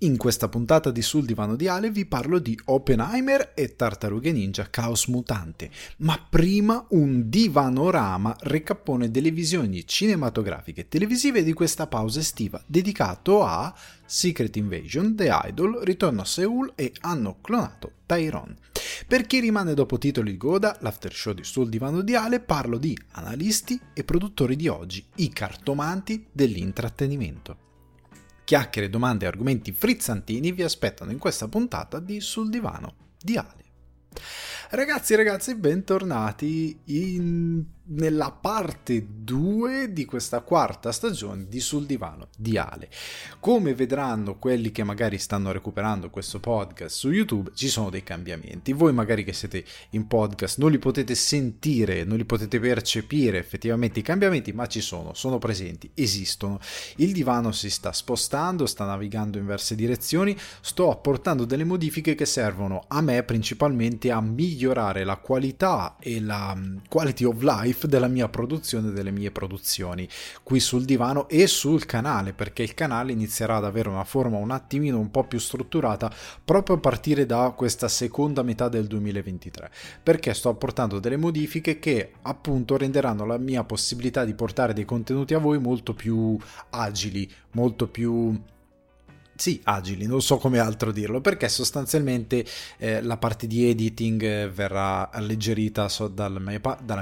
In questa puntata di Sul Divano di Ale vi parlo di Oppenheimer e Tartarughe Ninja: Caos Mutante, ma prima un divanorama recappone delle visioni cinematografiche e televisive di questa pausa estiva, dedicato a Secret Invasion, The Idol, Ritorno a Seoul e Hanno clonato Tyrone. Per chi rimane dopo titoli di coda, l'after show di Sul Divano di Ale, parlo di analisti e produttori di oggi, i cartomanti dell'intrattenimento. Chiacchiere, domande e argomenti frizzantini vi aspettano in questa puntata di Sul Divano di Ale. Ragazzi, bentornati nella parte 2 di questa quarta stagione di Sul Divano di Ale. Come vedranno quelli che magari stanno recuperando questo podcast su YouTube, ci sono dei cambiamenti. Voi magari che siete in podcast non li potete sentire, non li potete percepire effettivamente i cambiamenti, ma ci sono presenti, esistono. Il divano si sta spostando, sta navigando in diverse direzioni, sto apportando delle modifiche che servono a me principalmente a migliorare la qualità e la quality of life della mia produzione, delle mie produzioni qui sul divano e sul canale, perché il canale inizierà ad avere una forma un attimino un po' più strutturata proprio a partire da questa seconda metà del 2023, perché sto apportando delle modifiche che appunto renderanno la mia possibilità di portare dei contenuti a voi molto più agili, molto più... Sì, agili, non so come altro dirlo, perché sostanzialmente la parte di editing verrà alleggerita dalla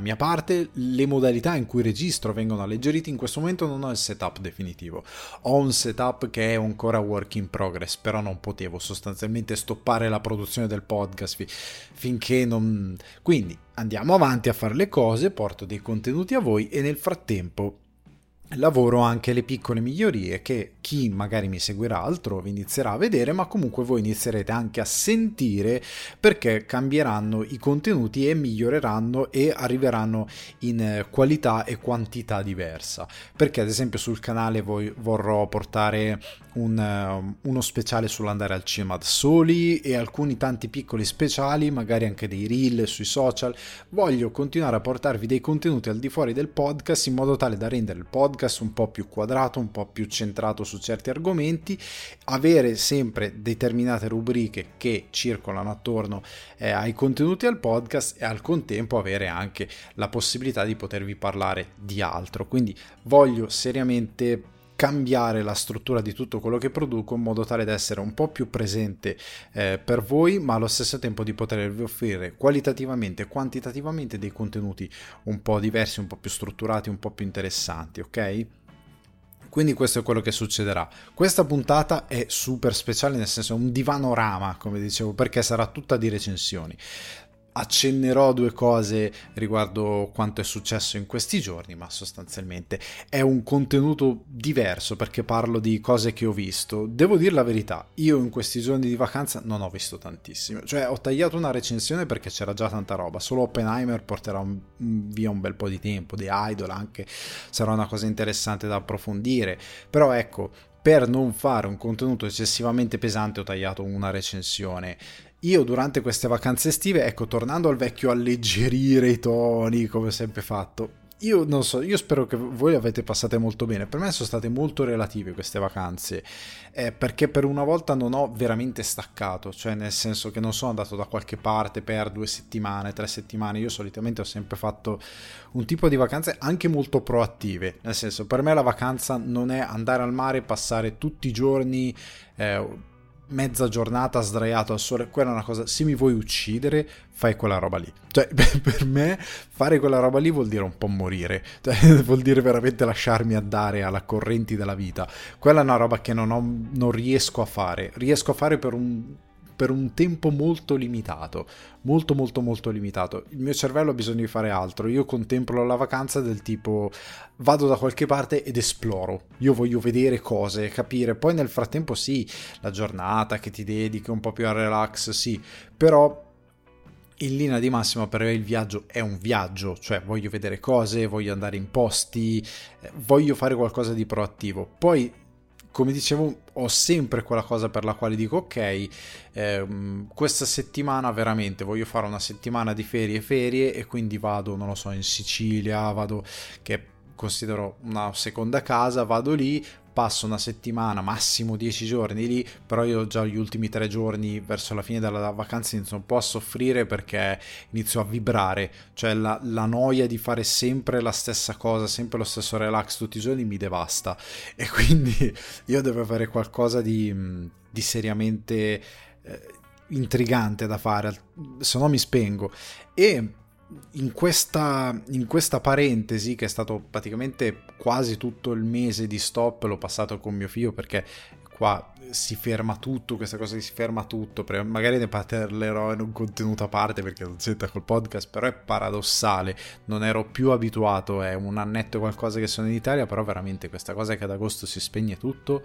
mia parte, le modalità in cui registro vengono alleggerite. In questo momento non ho il setup definitivo, ho un setup che è ancora work in progress, però non potevo sostanzialmente stoppare la produzione del podcast finché non... Quindi andiamo avanti a fare le cose, porto dei contenuti a voi e nel frattempo... lavoro anche le piccole migliorie che chi magari mi seguirà altrove inizierà a vedere, ma comunque voi inizierete anche a sentire, perché cambieranno i contenuti e miglioreranno e arriveranno in qualità e quantità diversa, perché ad esempio sul canale vorrò portare uno speciale sull'andare al cinema da soli e alcuni tanti piccoli speciali, magari anche dei reel sui social. Voglio continuare a portarvi dei contenuti al di fuori del podcast in modo tale da rendere il podcast un po' più quadrato, un po' più centrato su certi argomenti, avere sempre determinate rubriche che circolano attorno ai contenuti al podcast e al contempo avere anche la possibilità di potervi parlare di altro. Quindi voglio seriamente cambiare la struttura di tutto quello che produco in modo tale da essere un po' più presente per voi, ma allo stesso tempo di potervi offrire qualitativamente e quantitativamente dei contenuti un po' diversi, un po' più strutturati, un po' più interessanti, ok? Quindi questo è quello che succederà. Questa puntata è super speciale, nel senso è un divanorama, come dicevo, perché sarà tutta di recensioni. Accennerò due cose riguardo quanto è successo in questi giorni, ma sostanzialmente è un contenuto diverso perché parlo di cose che ho visto. Devo dire la verità, io in questi giorni di vacanza non ho visto tantissimo, cioè ho tagliato una recensione perché c'era già tanta roba. Solo Oppenheimer porterà via un bel po' di tempo, The Idol anche sarà una cosa interessante da approfondire, però ecco, per non fare un contenuto eccessivamente pesante ho tagliato una recensione. Io durante queste vacanze estive, ecco, tornando al vecchio alleggerire i toni, come ho sempre fatto, io non so, io spero che voi le avete passate molto bene. Per me sono state molto relative queste vacanze, perché per una volta non ho veramente staccato, cioè nel senso che non sono andato da qualche parte per 2 settimane, 3 settimane. Io solitamente ho sempre fatto un tipo di vacanze anche molto proattive, nel senso, per me la vacanza non è andare al mare e passare tutti i giorni... mezza giornata sdraiato al sole. Quella è una cosa, se mi vuoi uccidere fai quella roba lì, cioè per me fare quella roba lì vuol dire un po' morire, cioè, vuol dire veramente lasciarmi andare alla corrente della vita. Quella è una roba che non riesco a fare, per un tempo molto limitato, molto limitato. Il mio cervello ha bisogno di fare altro. Io contemplo la vacanza del tipo vado da qualche parte ed esploro, io voglio vedere cose, capire, poi nel frattempo sì, la giornata che ti dedichi un po' più al relax, sì, però in linea di massima per me il viaggio è un viaggio, cioè voglio vedere cose, voglio andare in posti, voglio fare qualcosa di proattivo. Poi come dicevo, ho sempre quella cosa per la quale dico ok, questa settimana veramente voglio fare una settimana di ferie e quindi vado, non lo so, in Sicilia, vado, che considero una seconda casa, vado lì, passo una settimana, massimo 10 giorni lì, però io già gli ultimi 3 giorni verso la fine della vacanza inizio un po' a soffrire perché inizio a vibrare, cioè la noia di fare sempre la stessa cosa, sempre lo stesso relax tutti i giorni mi devasta, e quindi io devo fare qualcosa di seriamente intrigante da fare, se no mi spengo. E in questa parentesi, che è stato praticamente quasi tutto il mese di stop, l'ho passato con mio figlio, perché qua si ferma tutto, questa cosa che si ferma tutto, magari ne parlerò in un contenuto a parte perché non c'entra col podcast, però è paradossale, non ero più abituato, è un annetto qualcosa che sono in Italia, però veramente questa cosa che ad agosto si spegne tutto,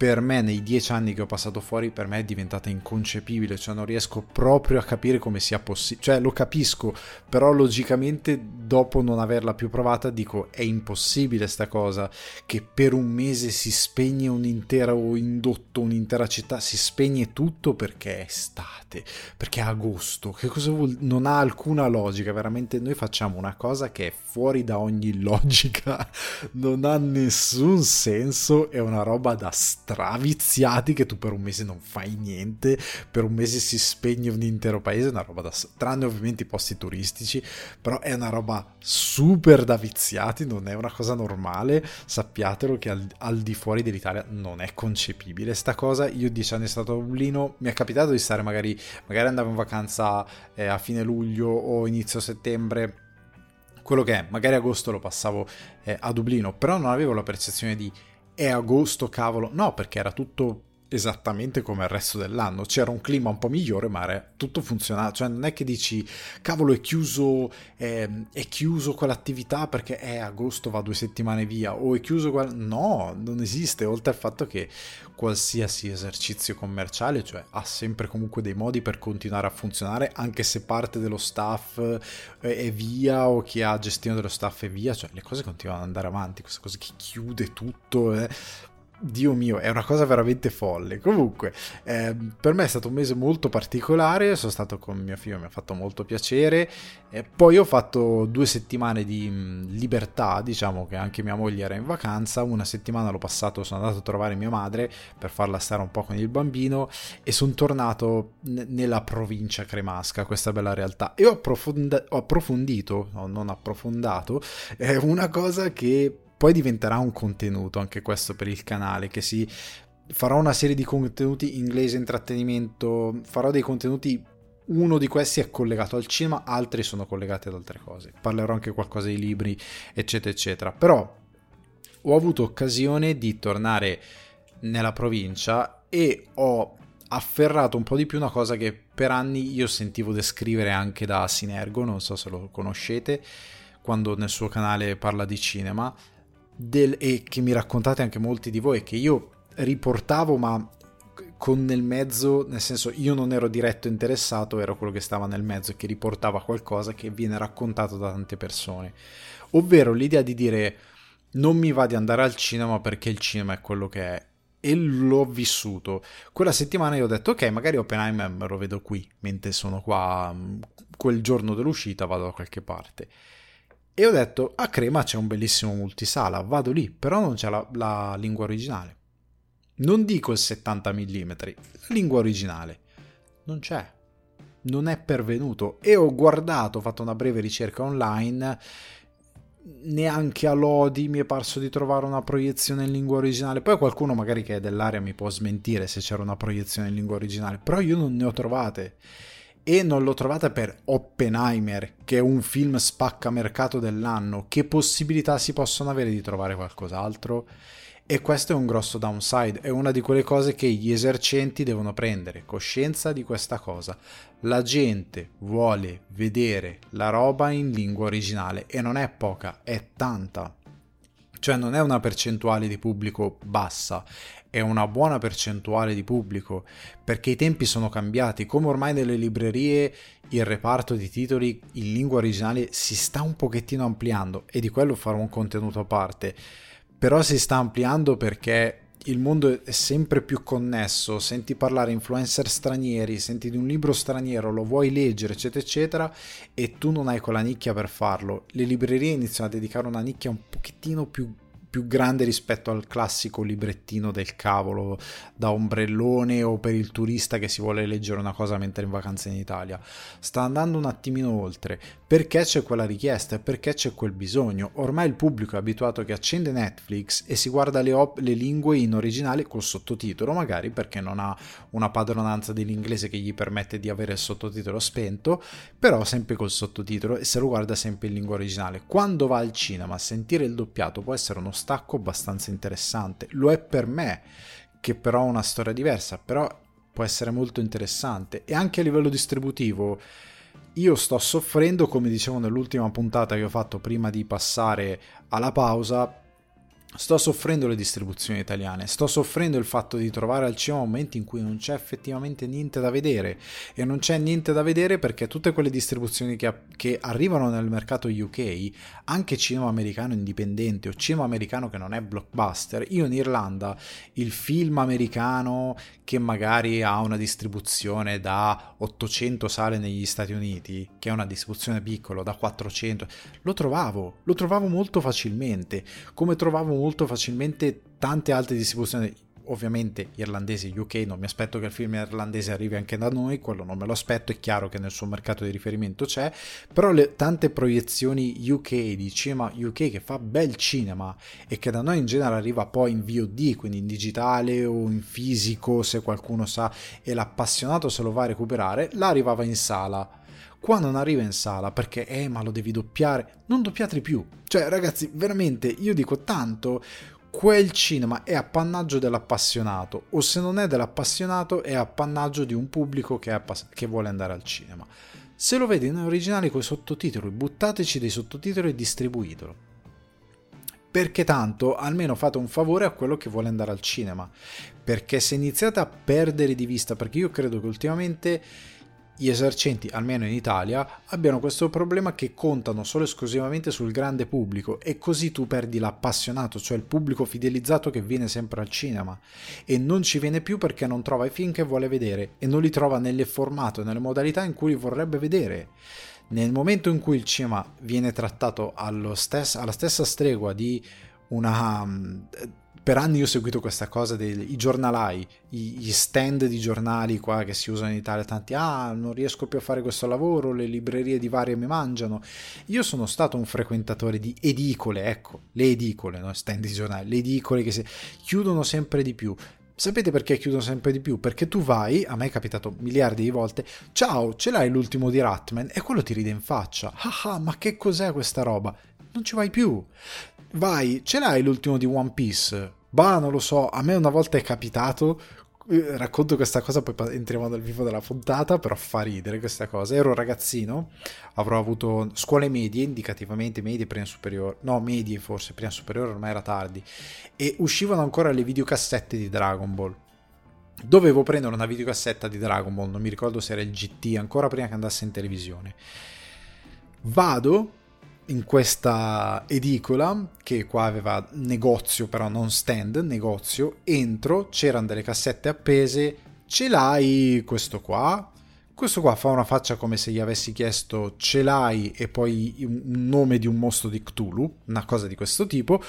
per me nei 10 anni che ho passato fuori, per me è diventata inconcepibile, cioè non riesco proprio a capire come sia possibile, cioè lo capisco, però logicamente dopo non averla più provata dico è impossibile sta cosa, che per un mese si spegne un intero indotto, un'intera città, si spegne tutto perché è estate, perché è agosto, che cosa vuol dire? Non ha alcuna logica, veramente noi facciamo una cosa che è fuori da ogni logica, non ha nessun senso, è una roba da straviziati che tu per un mese non fai niente, per un mese si spegne un intero paese, è una roba da, tranne ovviamente i posti turistici, però è una roba super da viziati, non è una cosa normale, sappiatelo che al di fuori dell'Italia non è concepibile sta cosa. Io 10 anni sono stato a Dublino, mi è capitato di stare magari andavo in vacanza a fine luglio o inizio settembre, quello che è, magari agosto lo passavo a Dublino, però non avevo la percezione di è agosto, cavolo, no, perché era tutto esattamente come il resto dell'anno, c'era un clima un po' migliore ma era tutto funzionava, cioè non è che dici cavolo è chiuso quell'attività perché è agosto, va 2 settimane via, o è chiuso no, non esiste, oltre al fatto che qualsiasi esercizio commerciale, cioè ha sempre comunque dei modi per continuare a funzionare, anche se parte dello staff è via o chi ha gestione dello staff è via, cioè le cose continuano ad andare avanti, questa cosa che chiude tutto Dio mio, è una cosa veramente folle. Comunque, per me è stato un mese molto particolare, sono stato con mio figlio, mi ha fatto molto piacere, poi ho fatto 2 settimane di libertà, diciamo che anche mia moglie era in vacanza, una settimana l'ho passato, sono andato a trovare mia madre per farla stare un po' con il bambino e sono tornato nella provincia cremasca, questa bella realtà, e ho approfondato una cosa che poi diventerà un contenuto anche questo per il canale, che farò una serie di contenuti inglese, intrattenimento, farò dei contenuti, uno di questi è collegato al cinema, altri sono collegati ad altre cose, parlerò anche qualcosa di libri eccetera eccetera, però ho avuto occasione di tornare nella provincia e ho afferrato un po' di più una cosa che per anni io sentivo descrivere anche da Sinergo, non so se lo conoscete, quando nel suo canale parla di cinema, e che mi raccontate anche molti di voi, che io riportavo ma con nel mezzo, nel senso io non ero diretto interessato, ero quello che stava nel mezzo e che riportava qualcosa che viene raccontato da tante persone, ovvero l'idea di dire non mi va di andare al cinema perché il cinema è quello che è, e l'ho vissuto. Quella settimana io ho detto ok, magari Oppenheimer me lo vedo qui, mentre sono qua quel giorno dell'uscita vado da qualche parte. E ho detto, a Crema c'è un bellissimo multisala, vado lì, però non c'è la lingua originale. Non dico il 70 mm, la lingua originale non c'è, non è pervenuto. E ho guardato, ho fatto una breve ricerca online, neanche a Lodi mi è parso di trovare una proiezione in lingua originale. Poi qualcuno magari che è dell'area mi può smentire se c'era una proiezione in lingua originale, però io non ne ho trovate. E non l'ho trovata per Oppenheimer, che è un film spaccamercato dell'anno. Che possibilità si possono avere di trovare qualcos'altro? E questo è un grosso downside, è una di quelle cose che gli esercenti devono prendere coscienza di questa cosa. La gente vuole vedere la roba in lingua originale e non è poca, è tanta. Cioè non è una percentuale di pubblico bassa, è una buona percentuale di pubblico, perché i tempi sono cambiati, come ormai nelle librerie il reparto di titoli in lingua originale si sta un pochettino ampliando, e di quello farò un contenuto a parte, però si sta ampliando perché il mondo è sempre più connesso, senti parlare influencer stranieri, senti di un libro straniero, lo vuoi leggere, eccetera eccetera, e tu non hai quella nicchia per farlo. Le librerie iniziano a dedicare una nicchia un pochettino più grande rispetto al classico librettino del cavolo da ombrellone o per il turista che si vuole leggere una cosa mentre è in vacanza in Italia. Sta andando un attimino oltre, perché c'è quella richiesta e perché c'è quel bisogno. Ormai il pubblico è abituato che accende Netflix e si guarda le lingue in originale col sottotitolo, magari perché non ha una padronanza dell'inglese che gli permette di avere il sottotitolo spento, però sempre col sottotitolo, e se lo guarda sempre in lingua originale. Quando va al cinema, sentire il doppiato può essere uno stacco abbastanza interessante. Lo è per me, che però ha una storia diversa, però può essere molto interessante. E anche a livello distributivo io sto soffrendo, come dicevo nell'ultima puntata che ho fatto prima di passare alla pausa, sto soffrendo le distribuzioni italiane, sto soffrendo il fatto di trovare al cinema momenti in cui non c'è effettivamente niente da vedere, e non c'è niente da vedere perché tutte quelle distribuzioni che arrivano nel mercato UK, anche cinema americano indipendente o cinema americano che non è blockbuster. Io in Irlanda il film americano che magari ha una distribuzione da 800 sale negli Stati Uniti, che è una distribuzione piccola, da 400, lo trovavo molto facilmente, come trovavo molto facilmente tante altre distribuzioni, ovviamente irlandesi, UK. Non mi aspetto che il film irlandese arrivi anche da noi, quello non me lo aspetto, è chiaro che nel suo mercato di riferimento c'è, però le tante proiezioni UK, di cinema UK che fa bel cinema e che da noi in genere arriva poi in VOD, quindi in digitale o in fisico se qualcuno sa e l'appassionato se lo va a recuperare, là arrivava in sala. Qua non arriva in sala perché ma lo devi doppiare, non doppiateli più, cioè ragazzi veramente io dico tanto, quel cinema è appannaggio dell'appassionato, o se non è dell'appassionato è appannaggio di un pubblico che vuole andare al cinema. Se lo vede in originale coi sottotitoli, buttateci dei sottotitoli e distribuitelo, perché tanto almeno fate un favore a quello che vuole andare al cinema, perché se iniziate a perdere di vista, perché io credo che ultimamente gli esercenti, almeno in Italia, abbiano questo problema che contano solo e esclusivamente sul grande pubblico, e così tu perdi l'appassionato, cioè il pubblico fidelizzato che viene sempre al cinema e non ci viene più perché non trova i film che vuole vedere e non li trova nel formato e nelle modalità in cui li vorrebbe vedere. Nel momento in cui il cinema viene trattato alla stessa stregua di una... Per anni io ho seguito questa cosa dei giornalai, gli stand di giornali qua che si usano in Italia, tanti non riesco più a fare questo lavoro, le librerie di varie mi mangiano. Io sono stato un frequentatore di edicole, ecco, le edicole, no, stand di giornali, le edicole che chiudono sempre di più. Sapete perché chiudono sempre di più? Perché tu vai, a me è capitato miliardi di volte, ciao, ce l'hai l'ultimo di Ratman? E quello ti ride in faccia, ma che cos'è questa roba? Non ci vai più. Vai, ce l'hai l'ultimo di One Piece? Bah, non lo so, a me una volta è capitato, racconto questa cosa, poi entriamo nel vivo della puntata, però fa ridere questa cosa. Ero un ragazzino, avrò avuto scuole medie, indicativamente medie, prima superiore, no, medie forse, prima superiore, ormai era tardi, e uscivano ancora le videocassette di Dragon Ball. Dovevo prendere una videocassetta di Dragon Ball, non mi ricordo se era il GT, ancora prima che andasse in televisione. Vado in questa edicola che qua aveva negozio, però non stand, negozio, entro, c'erano delle cassette appese, ce l'hai questo qua fa una faccia come se gli avessi chiesto ce l'hai e poi un nome di un mostro di Cthulhu, una cosa di questo tipo,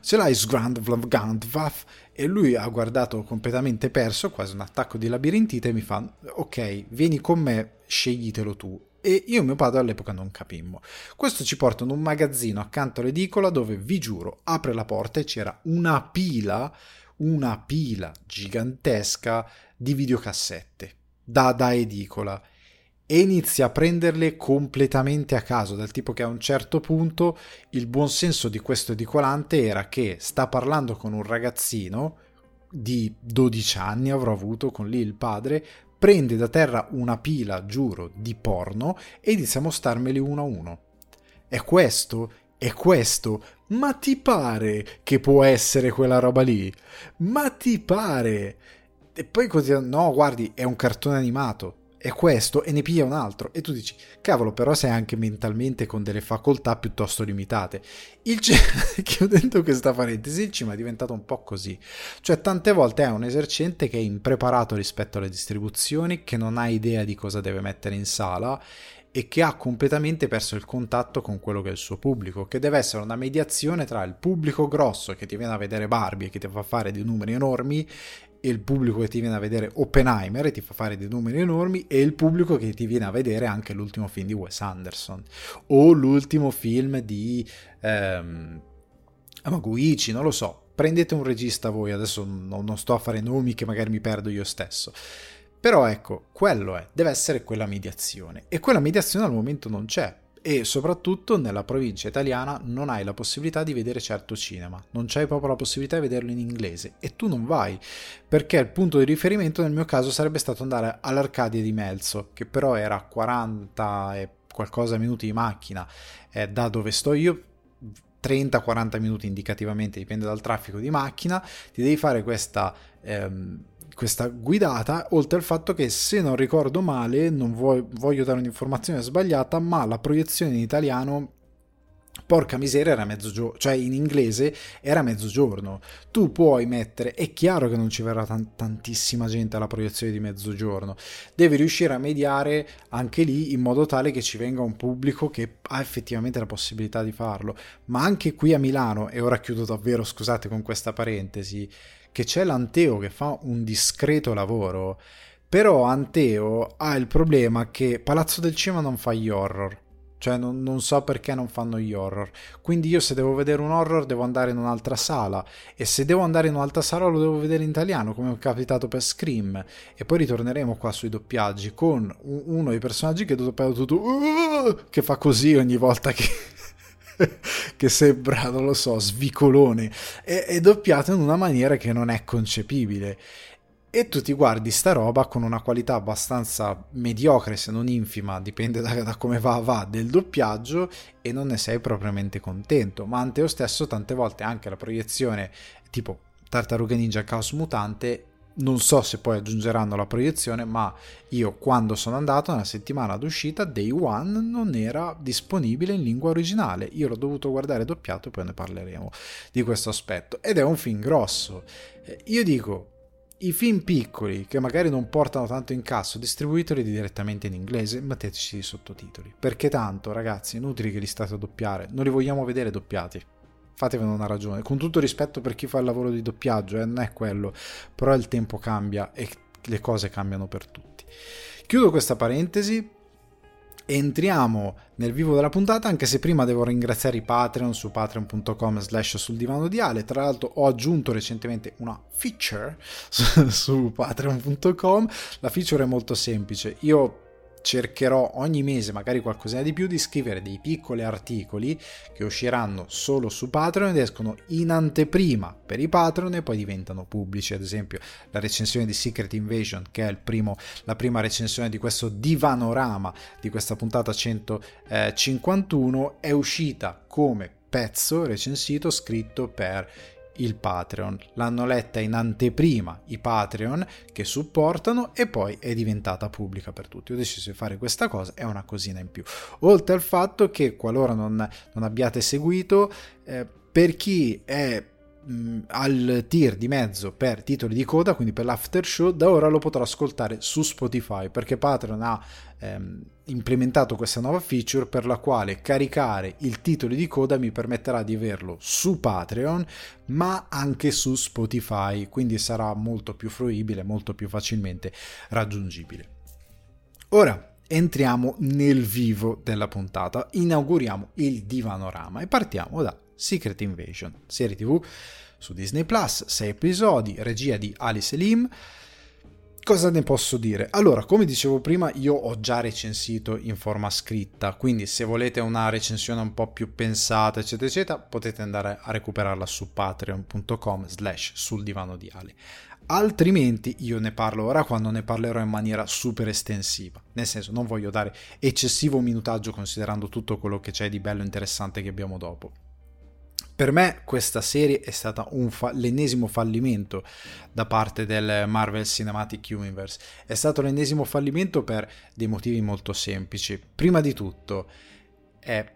ce l'hai Sgrandvlvgandvaf, e lui ha guardato completamente perso, quasi un attacco di labirintite, e mi fa ok, vieni con me, sceglitelo tu. E io e mio padre all'epoca non capimmo. Questo ci porta in un magazzino accanto all'edicola dove, vi giuro, apre la porta e c'era una pila gigantesca di videocassette da edicola, e inizia a prenderle completamente a caso, del tipo che a un certo punto il buonsenso di questo edicolante era che sta parlando con un ragazzino di 12 anni, avrò avuto, con lì il padre, prende da terra una pila, giuro, di porno e inizia a mostrarmeli uno a uno. È questo, ma ti pare che può essere quella roba lì? Ma ti pare? E poi continua, no, guardi, è un cartone animato. è questo e ne piglia un altro, e tu dici cavolo, però sei anche mentalmente con delle facoltà piuttosto limitate. Chiudendo questa parentesi, il cinema è diventato un po' così, cioè tante volte è un esercente che è impreparato rispetto alle distribuzioni, che non ha idea di cosa deve mettere in sala e che ha completamente perso il contatto con quello che è il suo pubblico, che deve essere una mediazione tra il pubblico grosso che ti viene a vedere Barbie e che ti fa fare dei numeri enormi, e il pubblico che ti viene a vedere Oppenheimer e ti fa fare dei numeri enormi, e il pubblico che ti viene a vedere anche l'ultimo film di Wes Anderson o l'ultimo film di Amaguchi, non lo so, prendete un regista voi, adesso non sto a fare nomi che magari mi perdo io stesso. Però ecco, quello è, deve essere quella mediazione, e quella mediazione al momento non c'è, e soprattutto nella provincia italiana non hai la possibilità di vedere certo cinema, non c'hai proprio la possibilità di vederlo in inglese, e tu non vai, perché il punto di riferimento nel mio caso sarebbe stato andare all'Arcadia di Melzo, che però era 40 e qualcosa minuti di macchina, da dove sto io, 30-40 minuti indicativamente, dipende dal traffico di macchina, ti devi fare questa guidata, oltre al fatto che, se non ricordo male, non voglio dare un'informazione sbagliata, ma la proiezione in italiano, porca miseria, era mezzogiorno, cioè in inglese era mezzogiorno. Tu puoi mettere, è chiaro che non ci verrà tantissima gente alla proiezione di mezzogiorno, devi riuscire a mediare anche lì in modo tale che ci venga un pubblico che ha effettivamente la possibilità di farlo. Ma anche qui a Milano, e ora chiudo davvero, scusate, con questa parentesi, che c'è l'Anteo che fa un discreto lavoro, però Anteo ha il problema che Palazzo del Cinema non fa gli horror, cioè non so perché non fanno gli horror, quindi io se devo vedere un horror devo andare in un'altra sala, e se devo andare in un'altra sala lo devo vedere in italiano, come è capitato per Scream, e poi ritorneremo qua sui doppiaggi con uno dei personaggi che è tutto che fa così ogni volta che sembra, non lo so, svicolone, è doppiato in una maniera che non è concepibile, e tu ti guardi sta roba con una qualità abbastanza mediocre, se non infima, dipende da come va del doppiaggio, e non ne sei propriamente contento. Ma Anteo stesso tante volte anche la proiezione tipo Tartarughe Ninja: Caos Mutante, non so se poi aggiungeranno la proiezione, ma io quando sono andato nella settimana d'uscita, Day One non era disponibile in lingua originale, io l'ho dovuto guardare doppiato, e poi ne parleremo di questo aspetto, ed è un film grosso. Io dico, i film piccoli che magari non portano tanto incasso, distribuiteli direttamente in inglese, metteteci i sottotitoli, perché tanto ragazzi, inutili che li state a doppiare, non li vogliamo vedere doppiati. Fatevene una ragione, con tutto rispetto per chi fa il lavoro di doppiaggio, non è quello, però il tempo cambia e le cose cambiano per tutti. Chiudo questa parentesi, entriamo nel vivo della puntata, anche se prima devo ringraziare i Patreon su patreon.com/sul divano di Ale. Tra l'altro ho aggiunto recentemente una feature su patreon.com. la feature è molto semplice, io cercherò ogni mese, magari qualcosina di più, di scrivere dei piccoli articoli che usciranno solo su Patreon ed escono in anteprima per i Patreon e poi diventano pubblici. Ad esempio la recensione di Secret Invasion, che è la prima recensione di questo divanorama, di questa puntata 151, è uscita come pezzo recensito scritto per il Patreon, l'hanno letta in anteprima i Patreon che supportano, e poi è diventata pubblica per tutti. Ho deciso di fare questa cosa, è una cosina in più, oltre al fatto che, qualora non abbiate seguito, per chi è al tier di mezzo per titoli di coda, quindi per l'after show, da ora lo potrò ascoltare su Spotify, perché Patreon ha implementato questa nuova feature per la quale caricare il titolo di coda mi permetterà di averlo su Patreon ma anche su Spotify, quindi sarà molto più fruibile, molto più facilmente raggiungibile. Ora entriamo nel vivo della puntata, inauguriamo il divanorama e partiamo da Secret Invasion, serie TV su Disney Plus, 6 episodi, regia di Ali Selim. Cosa ne posso dire? Allora, come dicevo prima, io ho già recensito in forma scritta, quindi se volete una recensione un po' più pensata, eccetera, eccetera, potete andare a recuperarla su patreon.com/sul divano di Ale. Altrimenti io ne parlo ora quando ne parlerò in maniera super estensiva, nel senso non voglio dare eccessivo minutaggio considerando tutto quello che c'è di bello e interessante che abbiamo dopo. Per me questa serie è stata l'ennesimo fallimento da parte del Marvel Cinematic Universe. È stato l'ennesimo fallimento per dei motivi molto semplici. Prima di tutto,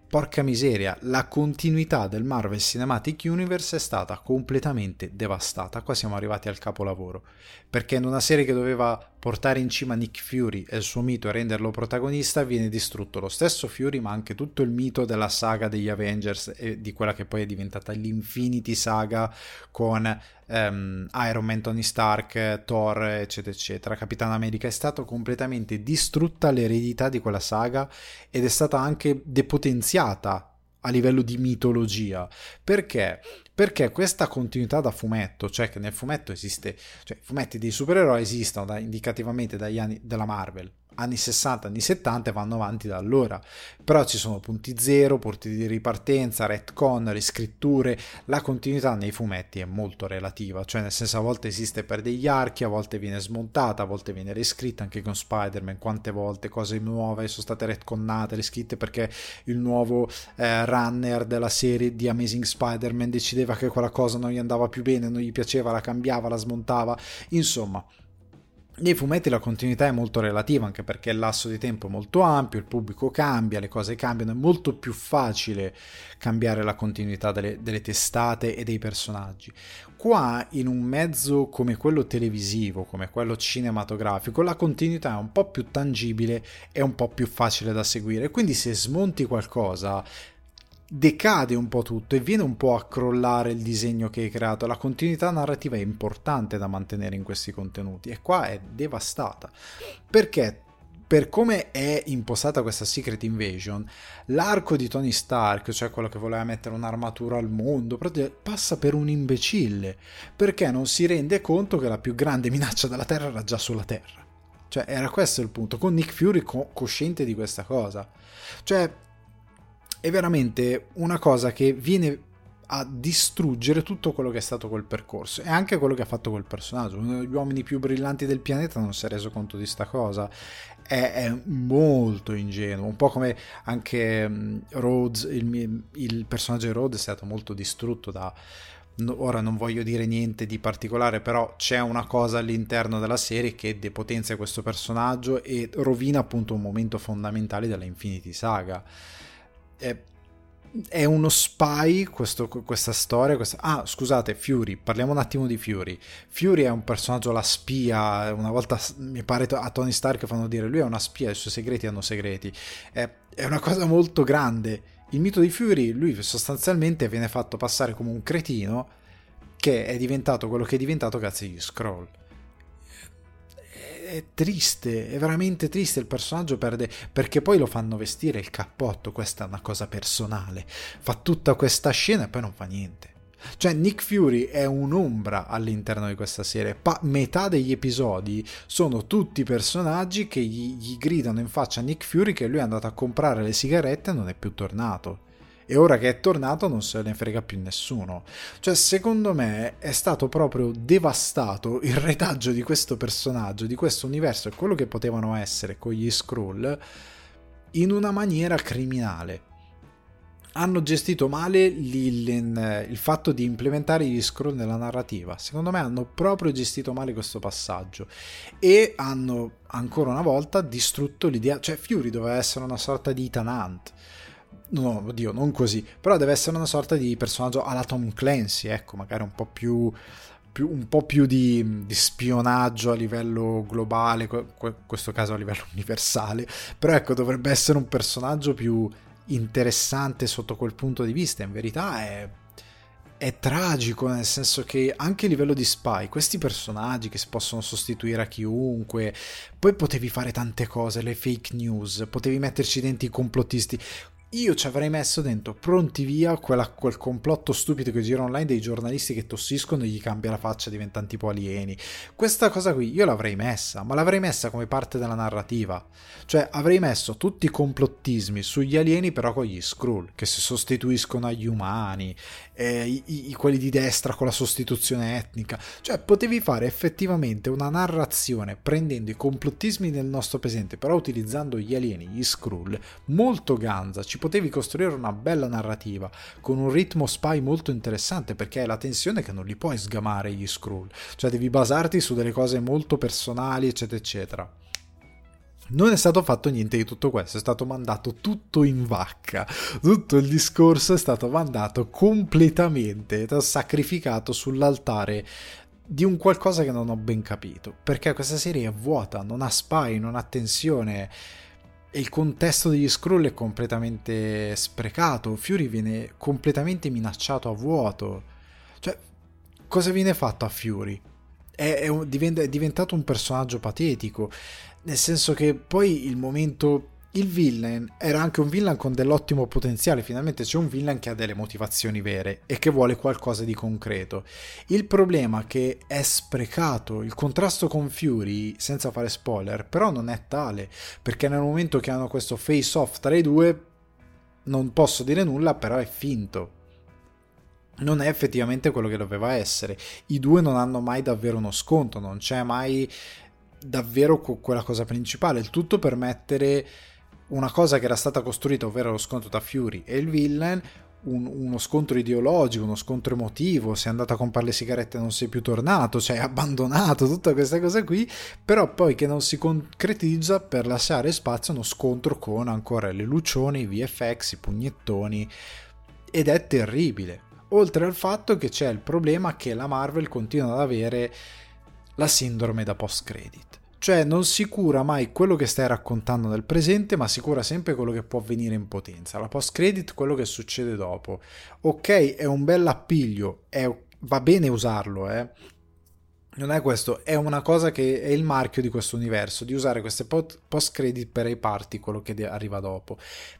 porca miseria, la continuità del Marvel Cinematic Universe è stata completamente devastata. Qua siamo arrivati al capolavoro, perché in una serie che doveva portare in cima Nick Fury e il suo mito e renderlo protagonista viene distrutto lo stesso Fury, ma anche tutto il mito della saga degli Avengers e di quella che poi è diventata l'Infinity Saga con Iron Man, Tony Stark, Thor, eccetera eccetera, Capitan America. È stata completamente distrutta l'eredità di quella saga ed è stata anche depotenziata a livello di mitologia. Perché? Perché questa continuità da fumetto, cioè che nel fumetto esiste, cioè i fumetti dei supereroi esistono indicativamente dagli anni della Marvel, anni 60, anni 70, e vanno avanti da allora, però ci sono punti zero, punti di ripartenza, retcon, riscritture. La continuità nei fumetti è molto relativa, cioè nel senso a volte esiste per degli archi, a volte viene smontata, a volte viene riscritta, anche con Spider-Man quante volte cose nuove sono state retconnate, riscritte, perché il nuovo runner della serie di Amazing Spider-Man decideva che quella cosa non gli andava più bene, non gli piaceva, la cambiava, la smontava. Insomma, nei fumetti la continuità è molto relativa, anche perché il lasso di tempo è molto ampio, il pubblico cambia, le cose cambiano, è molto più facile cambiare la continuità delle testate e dei personaggi. Qua, in un mezzo come quello televisivo, come quello cinematografico, la continuità è un po' più tangibile e un po' più facile da seguire, quindi se smonti qualcosa decade un po' tutto e viene un po' a crollare il disegno che hai creato. La continuità narrativa è importante da mantenere in questi contenuti e qua è devastata, perché per come è impostata questa Secret Invasion, l'arco di Tony Stark, cioè quello che voleva mettere un'armatura al mondo, passa per un imbecille, perché non si rende conto che la più grande minaccia della Terra era già sulla Terra. Cioè era questo il punto, con Nick Fury cosciente di questa cosa. Cioè è veramente una cosa che viene a distruggere tutto quello che è stato quel percorso e anche quello che ha fatto quel personaggio. Uno degli uomini più brillanti del pianeta non si è reso conto di sta cosa, è molto ingenuo, un po' come anche Rhodes, il personaggio di Rhodes è stato molto distrutto da... Ora non voglio dire niente di particolare, però c'è una cosa all'interno della serie che depotenzia questo personaggio e rovina appunto un momento fondamentale della Infinity Saga. È uno spy questa storia. Ah, scusate, Fury, parliamo un attimo di Fury. Fury è un personaggio, la spia. Una volta mi pare a Tony Stark fanno dire lui è una spia, i suoi segreti hanno segreti. È una cosa molto grande. Il mito di Fury, lui sostanzialmente viene fatto passare come un cretino che è diventato quello che è diventato grazie agli Skrull. È triste, è veramente triste. Il personaggio perde, perché poi lo fanno vestire il cappotto, questa è una cosa personale, fa tutta questa scena e poi non fa niente. Cioè Nick Fury è un'ombra all'interno di questa serie. Metà degli episodi sono tutti personaggi che gli gridano in faccia a Nick Fury che lui è andato a comprare le sigarette e non è più tornato, e ora che è tornato non se ne frega più nessuno. Cioè secondo me è stato proprio devastato il retaggio di questo personaggio, di questo universo e quello che potevano essere con gli Skrull in una maniera criminale. Hanno gestito male il fatto di implementare gli Skrull nella narrativa. Secondo me hanno proprio gestito male questo passaggio e hanno ancora una volta distrutto l'idea. Cioè Fury doveva essere una sorta di Ethan Hunt. No, oddio, non così, però deve essere una sorta di personaggio alla Tom Clancy, ecco, magari un po' più di spionaggio a livello globale, in questo caso a livello universale, però ecco, dovrebbe essere un personaggio più interessante sotto quel punto di vista. In verità è tragico, nel senso che anche a livello di spy, questi personaggi che si possono sostituire a chiunque, poi potevi fare tante cose, le fake news, potevi metterci dentro i complottisti. Io ci avrei messo dentro pronti via quel complotto stupido che gira online dei giornalisti che tossiscono e gli cambia la faccia, diventano tipo alieni. Questa cosa qui io l'avrei messa, ma l'avrei messa come parte della narrativa. Cioè avrei messo tutti i complottismi sugli alieni, però con gli Skrull che si sostituiscono agli umani, quelli di destra con la sostituzione etnica. Cioè potevi fare effettivamente una narrazione prendendo i complottismi del nostro presente, però utilizzando gli alieni, gli Skrull, molto ganza. ci potevi costruire una bella narrativa con un ritmo spy molto interessante, perché è la tensione che non li puoi sgamare gli Skrull, cioè devi basarti su delle cose molto personali eccetera eccetera. Non è stato fatto niente di tutto questo, è stato mandato tutto in vacca, tutto il discorso è stato mandato completamente, sacrificato sull'altare di un qualcosa che non ho ben capito, perché questa serie è vuota, non ha spy, non ha tensione, e il contesto degli Skrull è completamente sprecato, Fury viene completamente minacciato a vuoto, cioè cosa viene fatto a Fury? È diventato un personaggio patetico, nel senso che poi il villain era anche un villain con dell'ottimo potenziale, finalmente c'è un villain che ha delle motivazioni vere e che vuole qualcosa di concreto. Il problema è che è sprecato, il contrasto con Fury, senza fare spoiler, però non è tale, perché nel momento che hanno questo face off tra i due, non posso dire nulla, però è finto. Non è effettivamente quello che doveva essere. I due non hanno mai davvero uno scontro, non c'è mai davvero quella cosa principale, il tutto per mettere una cosa che era stata costruita, ovvero lo scontro tra Fury e il villain, uno scontro ideologico, uno scontro emotivo, sei andato a comprare le sigarette e non sei più tornato, cioè hai abbandonato tutta questa cosa qui, però poi che non si concretizza per lasciare spazio a uno scontro con ancora le lucioni, i VFX, i pugnettoni, ed è terribile. Oltre al fatto che c'è il problema che la Marvel continua ad avere la sindrome da post-credit, cioè non si cura mai quello che stai raccontando nel presente, ma si cura sempre quello che può avvenire in potenza, la post-credit, quello che succede dopo. Ok, è un bel appiglio, va bene usarlo, non è questo, è una cosa che è il marchio di questo universo, di usare queste post-credit per i parti, quello che arriva dopo.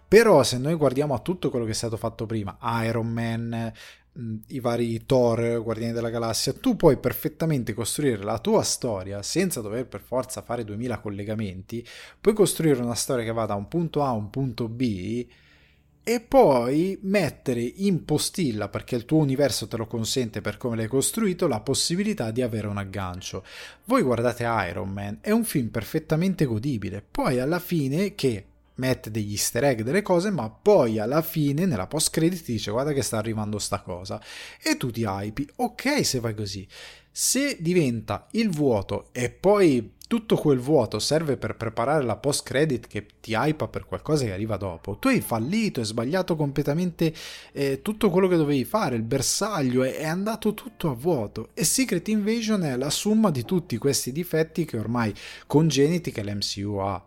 Però se noi guardiamo a tutto quello che è stato fatto prima, Iron Man, i vari Thor, Guardiani della Galassia, tu puoi perfettamente costruire la tua storia senza dover per forza fare 2000 collegamenti, puoi costruire una storia che va da un punto A a un punto B e poi mettere in postilla, perché il tuo universo te lo consente per come l'hai costruito, la possibilità di avere un aggancio. Voi guardate Iron Man, è un film perfettamente godibile, poi alla fine che mette degli easter egg, delle cose, ma poi alla fine nella post credit ti dice guarda che sta arrivando sta cosa e tu ti hypi. Ok, se vai così, se diventa il vuoto e poi tutto quel vuoto serve per preparare la post credit che ti hypa per qualcosa che arriva dopo, tu hai fallito, hai sbagliato completamente tutto quello che dovevi fare, il bersaglio è andato tutto a vuoto. E Secret Invasion è la somma di tutti questi difetti che ormai congeniti che l'MCU ha,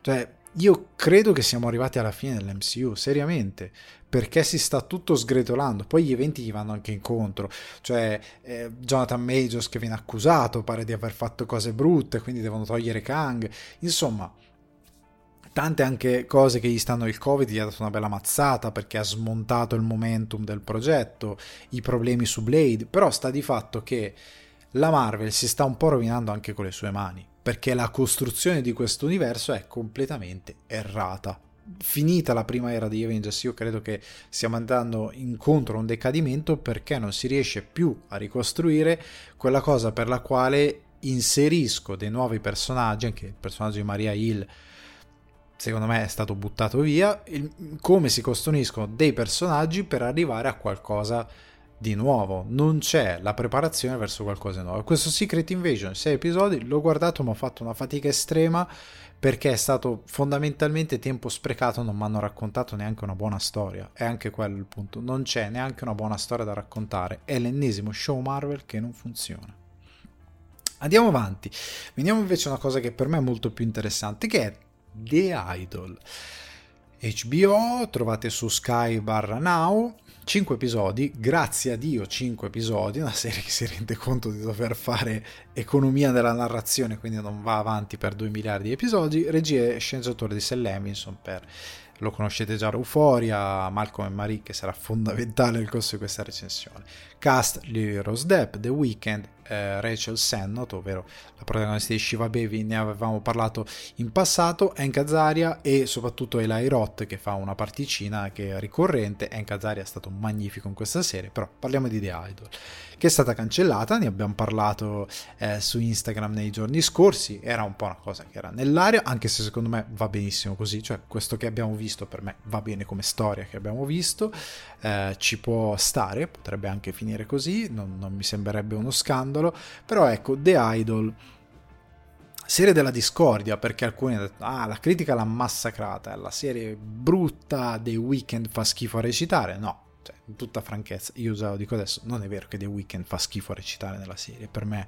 cioè io credo che siamo arrivati alla fine dell'MCU, seriamente, perché si sta tutto sgretolando, poi gli eventi gli vanno anche incontro, cioè Jonathan Majors che viene accusato, pare di aver fatto cose brutte, quindi devono togliere Kang, insomma, tante anche cose che gli stanno, il Covid gli ha dato una bella mazzata perché ha smontato il momentum del progetto, i problemi su Blade, però sta di fatto che la Marvel si sta un po' rovinando anche con le sue mani, perché la costruzione di questo universo è completamente errata. Finita la prima era degli Avengers, io credo che stiamo andando incontro a un decadimento, perché non si riesce più a ricostruire quella cosa per la quale inserisco dei nuovi personaggi, anche il personaggio di Maria Hill secondo me è stato buttato via, come si costruiscono dei personaggi per arrivare a qualcosa di nuovo, non c'è la preparazione verso qualcosa di nuovo. Questo Secret Invasion, 6 episodi, l'ho guardato ma ho fatto una fatica estrema perché è stato fondamentalmente tempo sprecato, non mi hanno raccontato neanche una buona storia, è anche quello il punto, non c'è neanche una buona storia da raccontare, è l'ennesimo show Marvel che non funziona. Andiamo avanti, veniamo invece a una cosa che per me è molto più interessante, che è The Idol. HBO, trovate su Sky/Now, 5 episodi, grazie a Dio 5 episodi, una serie che si rende conto di dover fare economia della narrazione, quindi non va avanti per 2 miliardi di episodi. Regia e sceneggiatore di Sam Levinson, lo conoscete già, Euphoria, Malcolm e Marie, che sarà fondamentale nel corso di questa recensione. Cast: Lily-Rose Depp, The Weeknd, Rachel Sennott, ovvero la protagonista di Shiva Baby, ne avevamo parlato in passato, Hank Azaria e soprattutto Eli Roth, che fa una particina che è ricorrente. Hank Azaria è stato magnifico in questa serie, però parliamo di The Idol, che è stata cancellata, ne abbiamo parlato su Instagram nei giorni scorsi, era un po' una cosa che era nell'aria, anche se secondo me va benissimo così, cioè questo che abbiamo visto per me va bene come storia che abbiamo visto, ci può stare, potrebbe anche finire così, non mi sembrerebbe uno scandalo. Però ecco, The Idol, serie della discordia, perché alcuni hanno detto la critica l'ha massacrata, la serie brutta, The Weeknd fa schifo a recitare. No, cioè, in tutta franchezza, io già lo dico adesso, non è vero che The Weeknd fa schifo a recitare nella serie. Per me,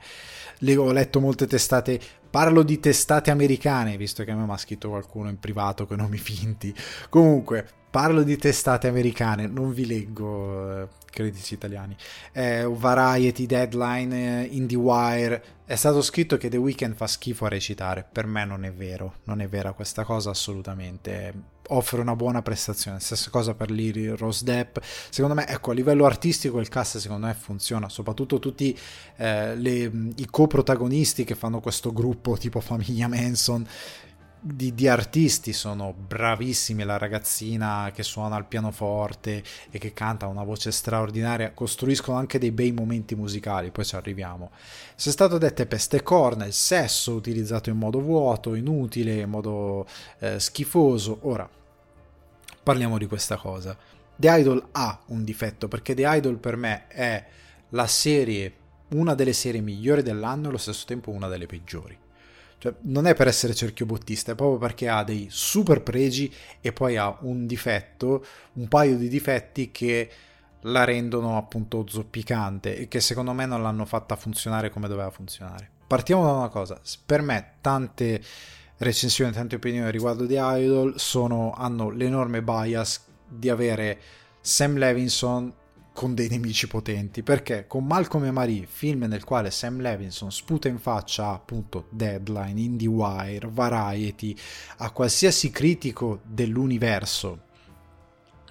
ho letto molte testate, parlo di testate americane, visto che a me mi ha scritto qualcuno in privato con nomi finti, comunque parlo di testate americane, non vi leggo critici italiani, Variety, Deadline, IndieWire. È stato scritto che The Weeknd fa schifo a recitare, per me non è vero, non è vera questa cosa assolutamente, offre una buona prestazione, stessa cosa per Lily-Rose Depp, secondo me, ecco, a livello artistico il cast secondo me funziona, soprattutto tutti i coprotagonisti che fanno questo gruppo tipo famiglia Manson di artisti sono bravissimi, la ragazzina che suona il pianoforte e che canta, una voce straordinaria, costruiscono anche dei bei momenti musicali, poi ci arriviamo. Se è stato dette peste corna, il sesso utilizzato in modo vuoto, inutile, in modo schifoso. Ora parliamo di questa cosa. The Idol ha un difetto, perché The Idol per me è la serie, una delle serie migliori dell'anno e allo stesso tempo una delle peggiori. Cioè, non è per essere cerchiobottista, è proprio perché ha dei super pregi e poi ha un difetto, un paio di difetti che la rendono appunto zoppicante e che secondo me non l'hanno fatta funzionare come doveva funzionare. Partiamo da una cosa, per me tante recensioni, tante opinioni riguardo The Idol hanno l'enorme bias di avere Sam Levinson con dei nemici potenti, perché con Malcolm e Marie, film nel quale Sam Levinson sputa in faccia appunto Deadline, IndieWire, Variety, a qualsiasi critico dell'universo,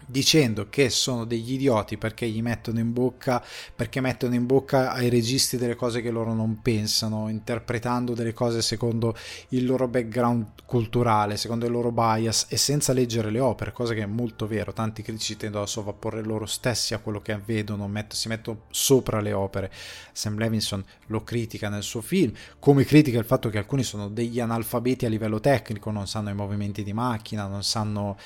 dicendo che sono degli idioti perché gli mettono in bocca, perché mettono in bocca ai registi delle cose che loro non pensano, interpretando delle cose secondo il loro background culturale, secondo il loro bias e senza leggere le opere, cosa che è molto vero, tanti critici tendono a sovrapporre loro stessi a quello che vedono, si mettono sopra le opere. Sam Levinson lo critica nel suo film, come critica il fatto che alcuni sono degli analfabeti a livello tecnico, non sanno i movimenti di macchina, non sanno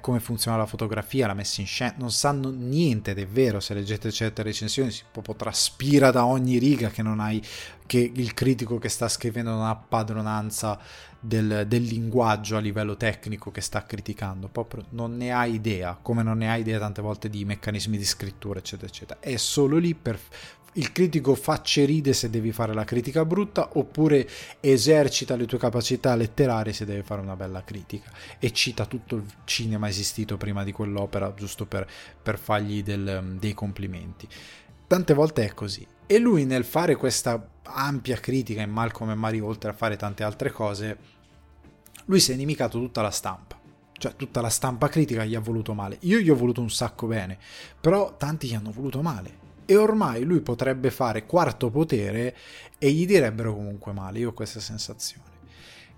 come funziona la fotografia, la messa in scena, non sanno niente, ed è vero, se leggete certe recensioni si proprio traspira da ogni riga che il critico che sta scrivendo non ha padronanza del linguaggio a livello tecnico che sta criticando, proprio non ne ha idea, come non ne ha idea tante volte di meccanismi di scrittura eccetera eccetera. È solo lì per il critico facceride se devi fare la critica brutta, oppure esercita le tue capacità letterarie se devi fare una bella critica, e cita tutto il cinema esistito prima di quell'opera giusto per fargli dei complimenti. Tante volte è così, e lui nel fare questa ampia critica in Malcolm e Marie, oltre a fare tante altre cose, lui si è inimicato tutta la stampa. Cioè, tutta la stampa critica gli ha voluto male. Io gli ho voluto un sacco bene, però tanti gli hanno voluto male. E ormai lui potrebbe fare quarto potere e gli direbbero comunque male, io ho questa sensazione.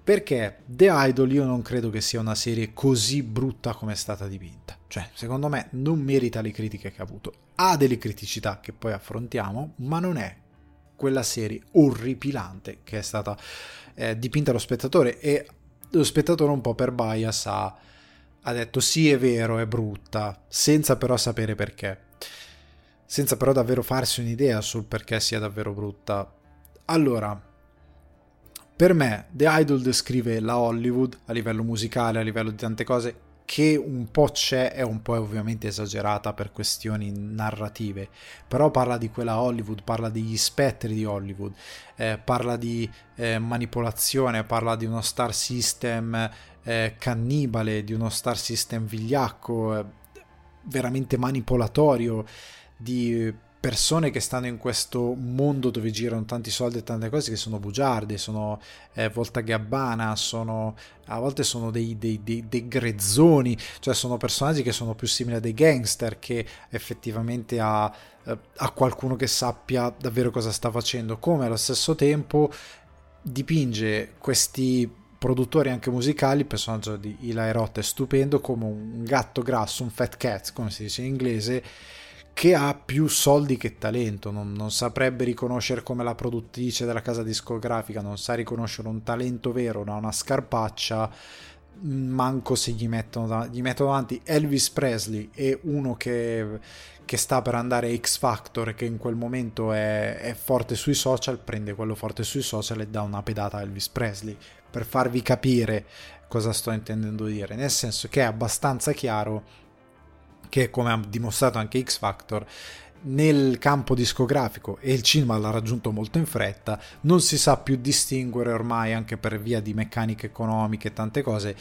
Perché The Idol io non credo che sia una serie così brutta come è stata dipinta. Cioè, secondo me non merita le critiche che ha avuto. Ha delle criticità che poi affrontiamo, ma non è quella serie orripilante che è stata dipinta allo spettatore. E lo spettatore un po' per bias ha detto sì, è vero, è brutta, senza però sapere perché. Senza però davvero farsi un'idea sul perché sia davvero brutta. Allora, per me The Idol descrive la Hollywood a livello musicale, a livello di tante cose, che un po' c'è e un po' è ovviamente esagerata per questioni narrative, però parla di quella Hollywood, parla degli spettri di Hollywood, parla di manipolazione, parla di uno star system cannibale, di uno star system vigliacco, veramente manipolatorio, di persone che stanno in questo mondo dove girano tanti soldi e tante cose che sono bugiardi, sono volta gabbana, sono a volte sono dei grezzoni, cioè sono personaggi che sono più simili a dei gangster che effettivamente a qualcuno che sappia davvero cosa sta facendo. Come allo stesso tempo dipinge questi produttori anche musicali, il personaggio di Eli Roth è stupendo, come un gatto grasso, un fat cat come si dice in inglese, che ha più soldi che talento, non saprebbe riconoscere, come la produttrice della casa discografica non sa riconoscere un talento vero da una scarpaccia, manco se gli mettono davanti Elvis Presley e uno che sta per andare a X Factor, che in quel momento è forte sui social, prende quello forte sui social e dà una pedata a Elvis Presley, per farvi capire cosa sto intendendo dire, nel senso che è abbastanza chiaro che, come ha dimostrato anche X Factor, nel campo discografico, e il cinema l'ha raggiunto molto in fretta, non si sa più distinguere ormai, anche per via di meccaniche economiche e tante cose,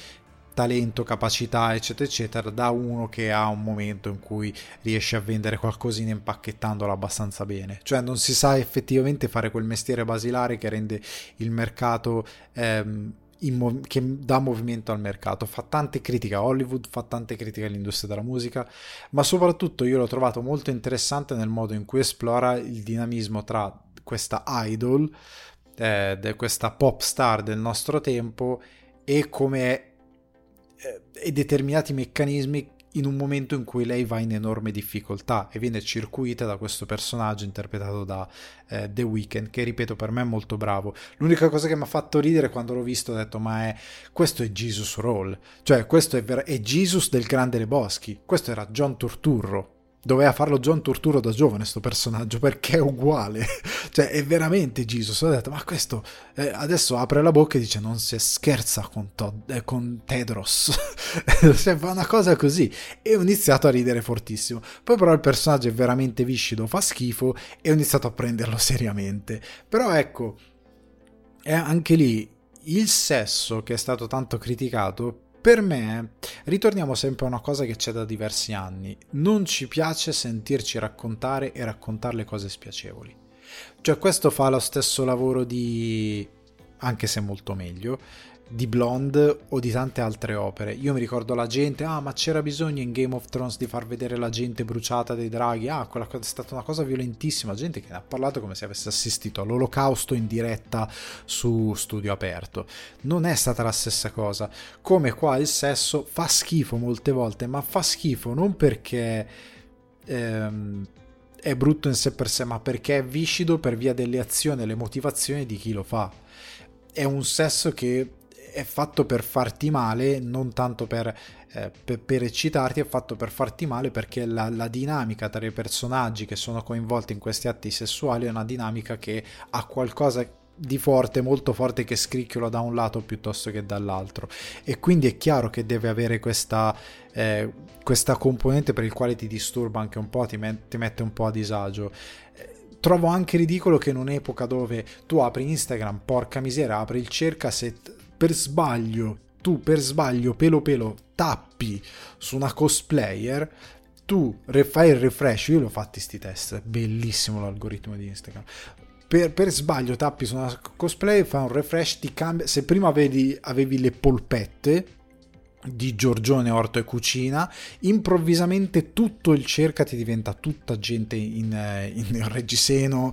talento, capacità eccetera eccetera, da uno che ha un momento in cui riesce a vendere qualcosina impacchettandolo abbastanza bene, cioè non si sa effettivamente fare quel mestiere basilare che rende il mercato che dà movimento al mercato. Fa tante critiche a Hollywood, fa tante critiche all'industria della musica, ma soprattutto io l'ho trovato molto interessante nel modo in cui esplora il dinamismo tra questa idol, questa pop star del nostro tempo, e come e determinati meccanismi in un momento in cui lei va in enorme difficoltà e viene circuita da questo personaggio interpretato da The Weeknd, che ripeto per me è molto bravo. L'unica cosa che mi ha fatto ridere quando l'ho visto, ho detto questo è Jesus Roll, cioè questo è Jesus del Grande Lebowski, questo era John Turturro, doveva farlo John Turturro da giovane sto personaggio, perché è uguale cioè è veramente Jesus. Ho detto questo adesso apre la bocca e dice non si scherza con Tedros cioè fa una cosa così, e ho iniziato a ridere fortissimo. Poi però il personaggio è veramente viscido, fa schifo, e ho iniziato a prenderlo seriamente. Però ecco, è anche lì il sesso che è stato tanto criticato. Per me, ritorniamo sempre a una cosa che c'è da diversi anni, non ci piace sentirci raccontare e raccontare le cose spiacevoli. Cioè questo fa lo stesso lavoro di, anche se molto meglio, di Blonde o di tante altre opere. Io mi ricordo la gente, ma c'era bisogno in Game of Thrones di far vedere la gente bruciata dai draghi, quella è stata una cosa violentissima, gente che ne ha parlato come se avesse assistito all'olocausto in diretta su Studio Aperto. Non è stata la stessa cosa. Come qua il sesso fa schifo molte volte, ma fa schifo non perché è brutto in sé per sé, ma perché è viscido per via delle azioni e le motivazioni di chi lo fa. È un sesso che è fatto per farti male, non tanto per eccitarti, è fatto per farti male, perché la dinamica tra i personaggi che sono coinvolti in questi atti sessuali è una dinamica che ha qualcosa di forte, molto forte, che scricchiola da un lato piuttosto che dall'altro, e quindi è chiaro che deve avere questa componente, per il quale ti disturba anche un po', ti mette un po' a disagio. Trovo anche ridicolo che in un'epoca dove tu apri Instagram, porca miseria, apri il cerca, se per sbaglio pelo tappi su una cosplayer, tu fai il refresh. Io l'ho fatti sti test, bellissimo l'algoritmo di Instagram. Per sbaglio tappi su una cosplayer, fai un refresh, ti cambia. Se prima avevi le polpette di Giorgione Orto e Cucina, improvvisamente tutto il cerca ti diventa tutta gente in reggiseno,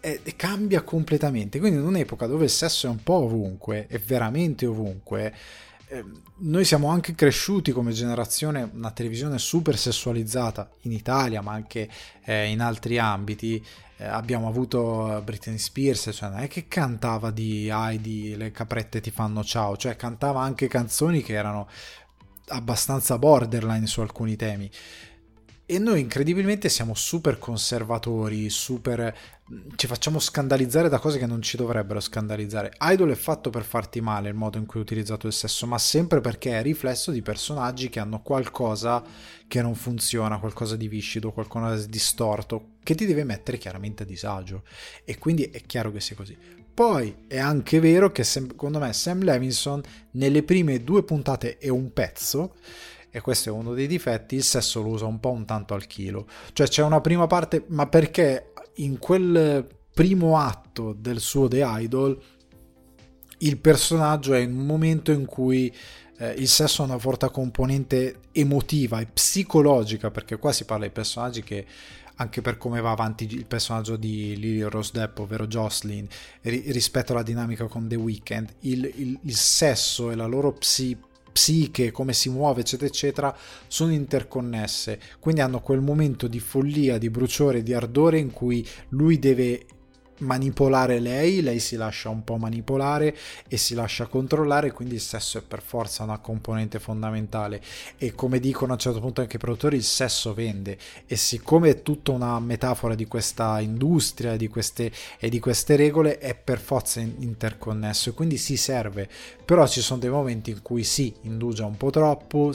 e cambia completamente. Quindi in un'epoca dove il sesso è un po' ovunque, è veramente ovunque, noi siamo anche cresciuti come generazione una televisione super sessualizzata in Italia, ma anche in altri ambiti. Abbiamo avuto Britney Spears, cioè non è che cantava di Heidi, le caprette ti fanno ciao, cioè cantava anche canzoni che erano abbastanza borderline su alcuni temi, e noi incredibilmente siamo super conservatori, super ci facciamo scandalizzare da cose che non ci dovrebbero scandalizzare. Idol è fatto per farti male il modo in cui è utilizzato il sesso, ma sempre perché è riflesso di personaggi che hanno qualcosa che non funziona, qualcosa di viscido, qualcosa di distorto, che ti deve mettere chiaramente a disagio, e quindi è chiaro che sia così. Poi è anche vero che secondo me Sam Levinson nelle prime 2 puntate è un pezzo, e questo è uno dei difetti, il sesso lo usa un po' un tanto al chilo, cioè c'è una prima parte, ma perché in quel primo atto del suo The Idol il personaggio è in un momento in cui il sesso ha una forte componente emotiva e psicologica, perché qua si parla di personaggi che, anche per come va avanti il personaggio di Lily-Rose Depp, ovvero Jocelyn, rispetto alla dinamica con The Weeknd, il sesso e la loro psiche, come si muove eccetera eccetera, sono interconnesse, quindi hanno quel momento di follia, di bruciore, di ardore in cui lui deve manipolare lei si lascia un po' manipolare e si lascia controllare, quindi il sesso è per forza una componente fondamentale. E come dicono a un certo punto anche i produttori, il sesso vende, e siccome è tutta una metafora di questa industria e di queste regole, è per forza interconnesso e quindi si serve. Però ci sono dei momenti in cui si indugia un po' troppo,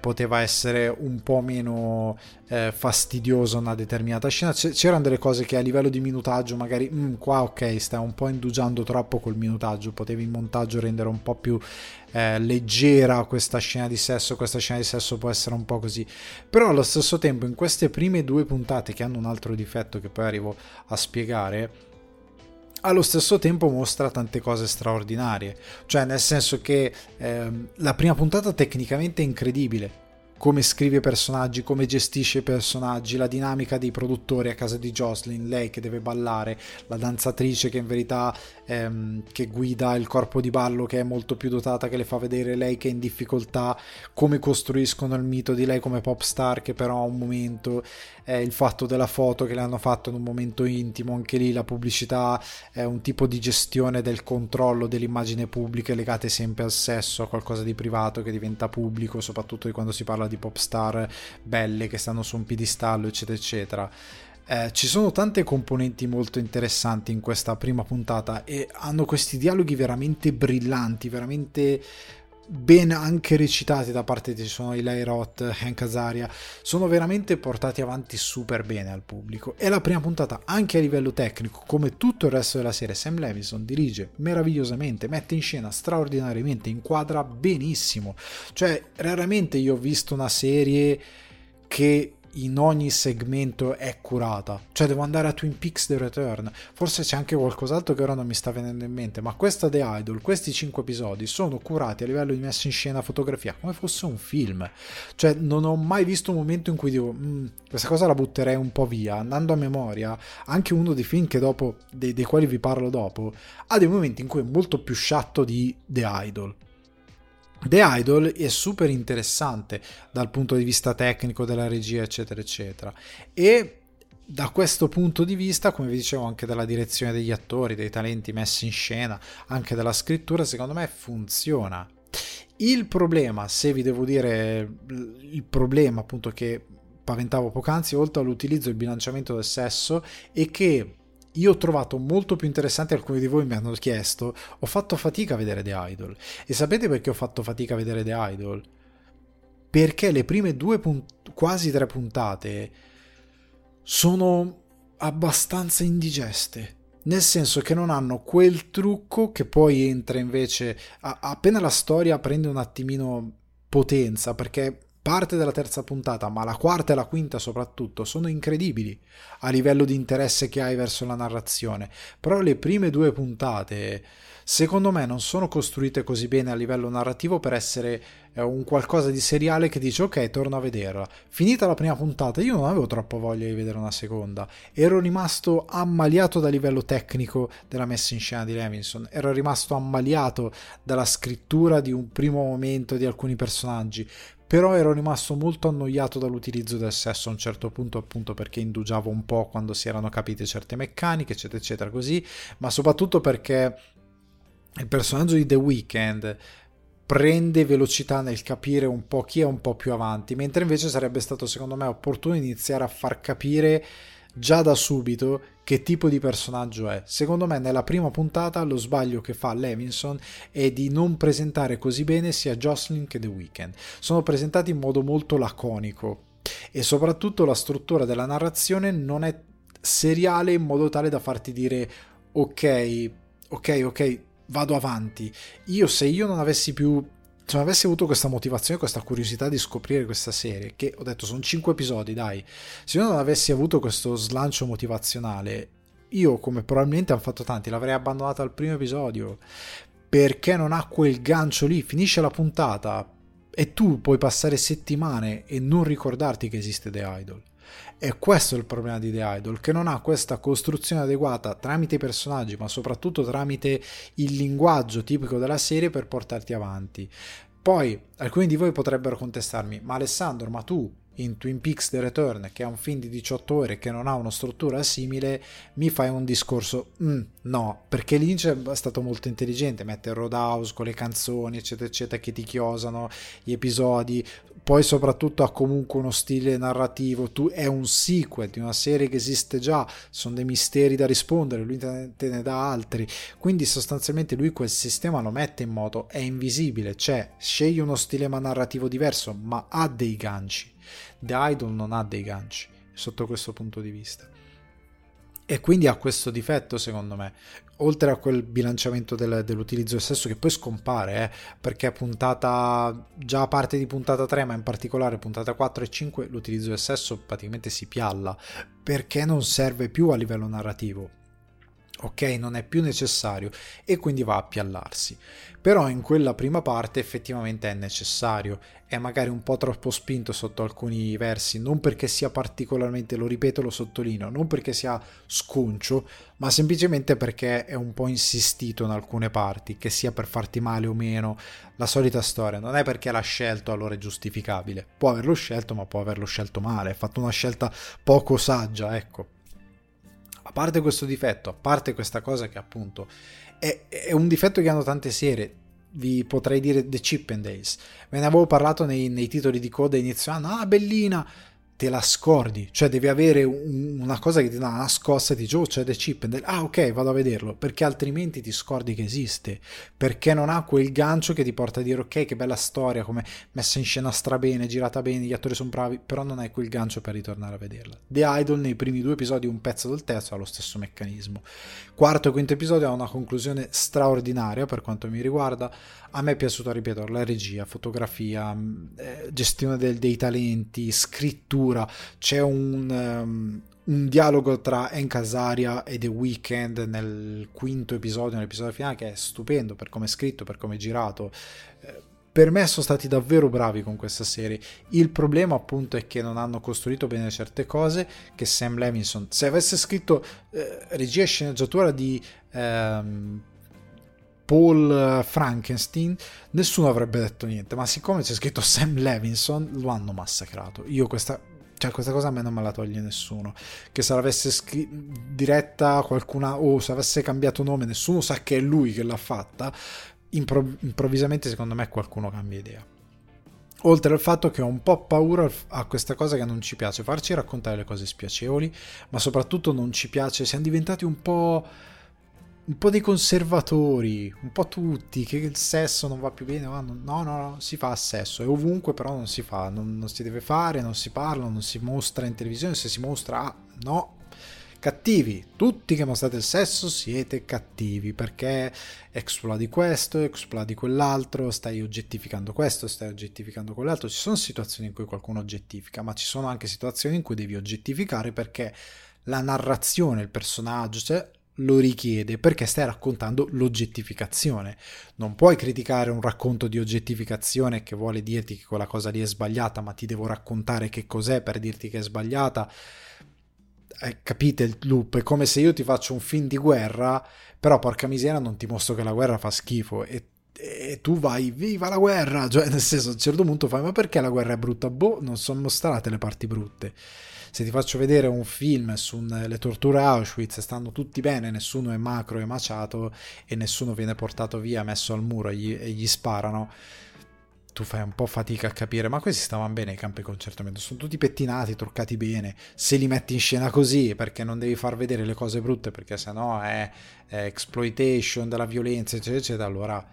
poteva essere un po' meno fastidiosa una determinata scena, c'erano delle cose che a livello di minutaggio magari qua ok, stai un po' indugiando troppo col minutaggio, potevi in montaggio rendere un po' più leggera questa scena di sesso può essere un po' così. Però allo stesso tempo in queste prime due puntate, che hanno un altro difetto che poi arrivo a spiegare, allo stesso tempo mostra tante cose straordinarie, cioè nel senso che la prima puntata tecnicamente è incredibile, come scrive personaggi, come gestisce personaggi, la dinamica dei produttori a casa di Jocelyn, lei che deve ballare, la danzatrice che in verità che guida il corpo di ballo, che è molto più dotata, che le fa vedere lei che è in difficoltà, come costruiscono il mito di lei come pop star che però ha un momento, il fatto della foto che le hanno fatto in un momento intimo, anche lì la pubblicità è un tipo di gestione del controllo dell'immagine pubblica legate sempre al sesso, a qualcosa di privato che diventa pubblico, soprattutto di quando si parla di pop star belle che stanno su un piedistallo eccetera eccetera. Ci sono tante componenti molto interessanti in questa prima puntata e hanno questi dialoghi veramente brillanti, veramente ben anche recitati da parte di Eli Roth, Hank Azaria, sono veramente portati avanti super bene al pubblico. E la prima puntata, anche a livello tecnico, come tutto il resto della serie, Sam Levinson dirige meravigliosamente, mette in scena straordinariamente, inquadra benissimo, cioè raramente io ho visto una serie che in ogni segmento è curata, cioè devo andare a Twin Peaks The Return, forse c'è anche qualcos'altro che ora non mi sta venendo in mente, ma questa The Idol, questi 5 episodi sono curati a livello di messa in scena, fotografia, come fosse un film, cioè non ho mai visto un momento in cui dico questa cosa la butterei un po' via. Andando a memoria, anche uno dei film che dopo dei quali vi parlo dopo ha dei momenti in cui è molto più sciatto di The Idol. The Idol è super interessante dal punto di vista tecnico, della regia eccetera eccetera, e da questo punto di vista, come vi dicevo, anche dalla direzione degli attori, dei talenti messi in scena, anche dalla scrittura, secondo me funziona. Il problema, se vi devo dire il problema appunto che paventavo poc'anzi, oltre all'utilizzo del bilanciamento del sesso, è che io ho trovato molto più interessante, alcuni di voi mi hanno chiesto, ho fatto fatica a vedere The Idol. E sapete perché ho fatto fatica a vedere The Idol? Perché le prime quasi tre puntate sono abbastanza indigeste, nel senso che non hanno quel trucco che poi entra invece appena la storia prende un attimino potenza, perché parte della terza puntata, ma la quarta e la quinta soprattutto, sono incredibili a livello di interesse che hai verso la narrazione. Però le prime due puntate, secondo me, non sono costruite così bene a livello narrativo per essere un qualcosa di seriale che dice ok, torno a vederla. Finita la prima puntata, io non avevo troppo voglia di vedere una seconda, ero rimasto ammaliato dal livello tecnico della messa in scena di Levinson, ero rimasto ammaliato dalla scrittura di un primo momento di alcuni personaggi, però ero rimasto molto annoiato dall'utilizzo del sesso a un certo punto, appunto perché indugiavo un po' quando si erano capite certe meccaniche eccetera eccetera così, ma soprattutto perché il personaggio di The Weeknd prende velocità nel capire un po' chi è un po' più avanti, mentre invece sarebbe stato secondo me opportuno iniziare a far capire già da subito che tipo di personaggio è. Secondo me nella prima puntata lo sbaglio che fa Levinson è di non presentare così bene sia Jocelyn che The Weeknd, sono presentati in modo molto laconico e soprattutto la struttura della narrazione non è seriale in modo tale da farti dire ok, vado avanti. Io non avessi più se non avessi avuto questa motivazione, questa curiosità di scoprire questa serie, che ho detto sono 5 episodi, dai, se io non avessi avuto questo slancio motivazionale, io, come probabilmente hanno fatto tanti, l'avrei abbandonata al primo episodio, perché non ha quel gancio lì. Finisce la puntata e tu puoi passare settimane e non ricordarti che esiste The Idol. E questo è il problema di The Idol, che non ha questa costruzione adeguata tramite i personaggi, ma soprattutto tramite il linguaggio tipico della serie per portarti avanti. Poi alcuni di voi potrebbero contestarmi: ma Alessandro, ma tu in Twin Peaks The Return, che è un film di 18 ore che non ha una struttura simile, mi fai un discorso? No, perché Lynch è stato molto intelligente, mette il Roadhouse con le canzoni eccetera eccetera che ti chiosano gli episodi, poi soprattutto ha comunque uno stile narrativo, tu è un sequel di una serie che esiste già, sono dei misteri da rispondere, lui te ne dà altri, quindi sostanzialmente lui quel sistema lo mette in moto, è invisibile, cioè scegli uno stile narrativo diverso, ma ha dei ganci. The Idol non ha dei ganci sotto questo punto di vista, e quindi ha questo difetto secondo me, oltre a quel bilanciamento dell'utilizzo del sesso che poi scompare, perché puntata, già a parte di puntata 3, ma in particolare puntata 4 e 5, l'utilizzo del sesso praticamente si pialla, perché non serve più a livello narrativo, ok, non è più necessario e quindi va a piallarsi. Però in quella prima parte effettivamente è necessario, è magari un po' troppo spinto sotto alcuni versi, non perché sia particolarmente, lo ripeto, lo sottolineo, non perché sia sconcio, ma semplicemente perché è un po' insistito in alcune parti, che sia per farti male o meno, la solita storia. Non è perché l'ha scelto allora è giustificabile, può averlo scelto, ma può averlo scelto male, ha fatto una scelta poco saggia, ecco. A parte questo difetto, a parte questa cosa che appunto è un difetto che hanno tante serie, vi potrei dire The Chip and Dales, ve ne avevo parlato nei titoli di coda inizio anno, bellina, te la scordi, cioè devi avere una cosa che ti dà una scossa e ti dice, c'è The Chip and Dales, ok, vado a vederlo, perché altrimenti ti scordi che esiste, perché non ha quel gancio che ti porta a dire ok, che bella storia, come messa in scena strabene, girata bene, gli attori sono bravi, però non hai quel gancio per ritornare a vederla. The Idol nei primi 2 episodi, un pezzo del terzo, ha lo stesso meccanismo. Quarto e quinto episodio ha una conclusione straordinaria per quanto mi riguarda, a me è piaciuta, ripeto, la regia, fotografia, gestione dei talenti, scrittura, c'è un dialogo tra Hank Azaria e The Weeknd nel quinto episodio, nell'episodio finale, che è stupendo per come è scritto, per come è girato. Per me sono stati davvero bravi con questa serie. Il problema appunto è che non hanno costruito bene certe cose, che Sam Levinson, se avesse scritto regia e sceneggiatura di Paul Frankenstein, nessuno avrebbe detto niente, ma siccome c'è scritto Sam Levinson lo hanno massacrato. Io questa cosa a me non me la toglie nessuno, che se l'avesse diretta qualcuna o se avesse cambiato nome, nessuno sa che è lui che l'ha fatta, improvvisamente secondo me qualcuno cambia idea. Oltre al fatto che ho un po' paura a questa cosa che non ci piace, farci raccontare le cose spiacevoli, ma soprattutto non ci piace, siamo diventati un po' dei conservatori, un po' tutti, che il sesso non va più bene, no, si fa sesso, è ovunque, però non si fa, non si deve fare, non si parla, non si mostra in televisione, se si mostra, no, cattivi, tutti che mostrate il sesso siete cattivi, perché esplodi questo, esplodi quell'altro, stai oggettificando questo, stai oggettificando quell'altro. Ci sono situazioni in cui qualcuno oggettifica, ma ci sono anche situazioni in cui devi oggettificare perché la narrazione, il personaggio, cioè, lo richiede, perché stai raccontando l'oggettificazione. Non puoi criticare un racconto di oggettificazione che vuole dirti che quella cosa lì è sbagliata, ma ti devo raccontare che cos'è per dirti che è sbagliata. Capite il loop? È come se io ti faccio un film di guerra, però porca miseria non ti mostro che la guerra fa schifo e tu vai viva la guerra, cioè nel senso a un certo punto fai ma perché la guerra è brutta? Boh, non sono mostrate le parti brutte. Se ti faccio vedere un film sulle torture a Auschwitz, stanno tutti bene, nessuno è macro e maciato e nessuno viene portato via, messo al muro e gli sparano, tu fai un po' fatica a capire, ma questi stavano bene ai campi di concentramento, sono tutti pettinati, truccati bene, se li metti in scena così, perché non devi far vedere le cose brutte, perché sennò è exploitation della violenza eccetera eccetera, allora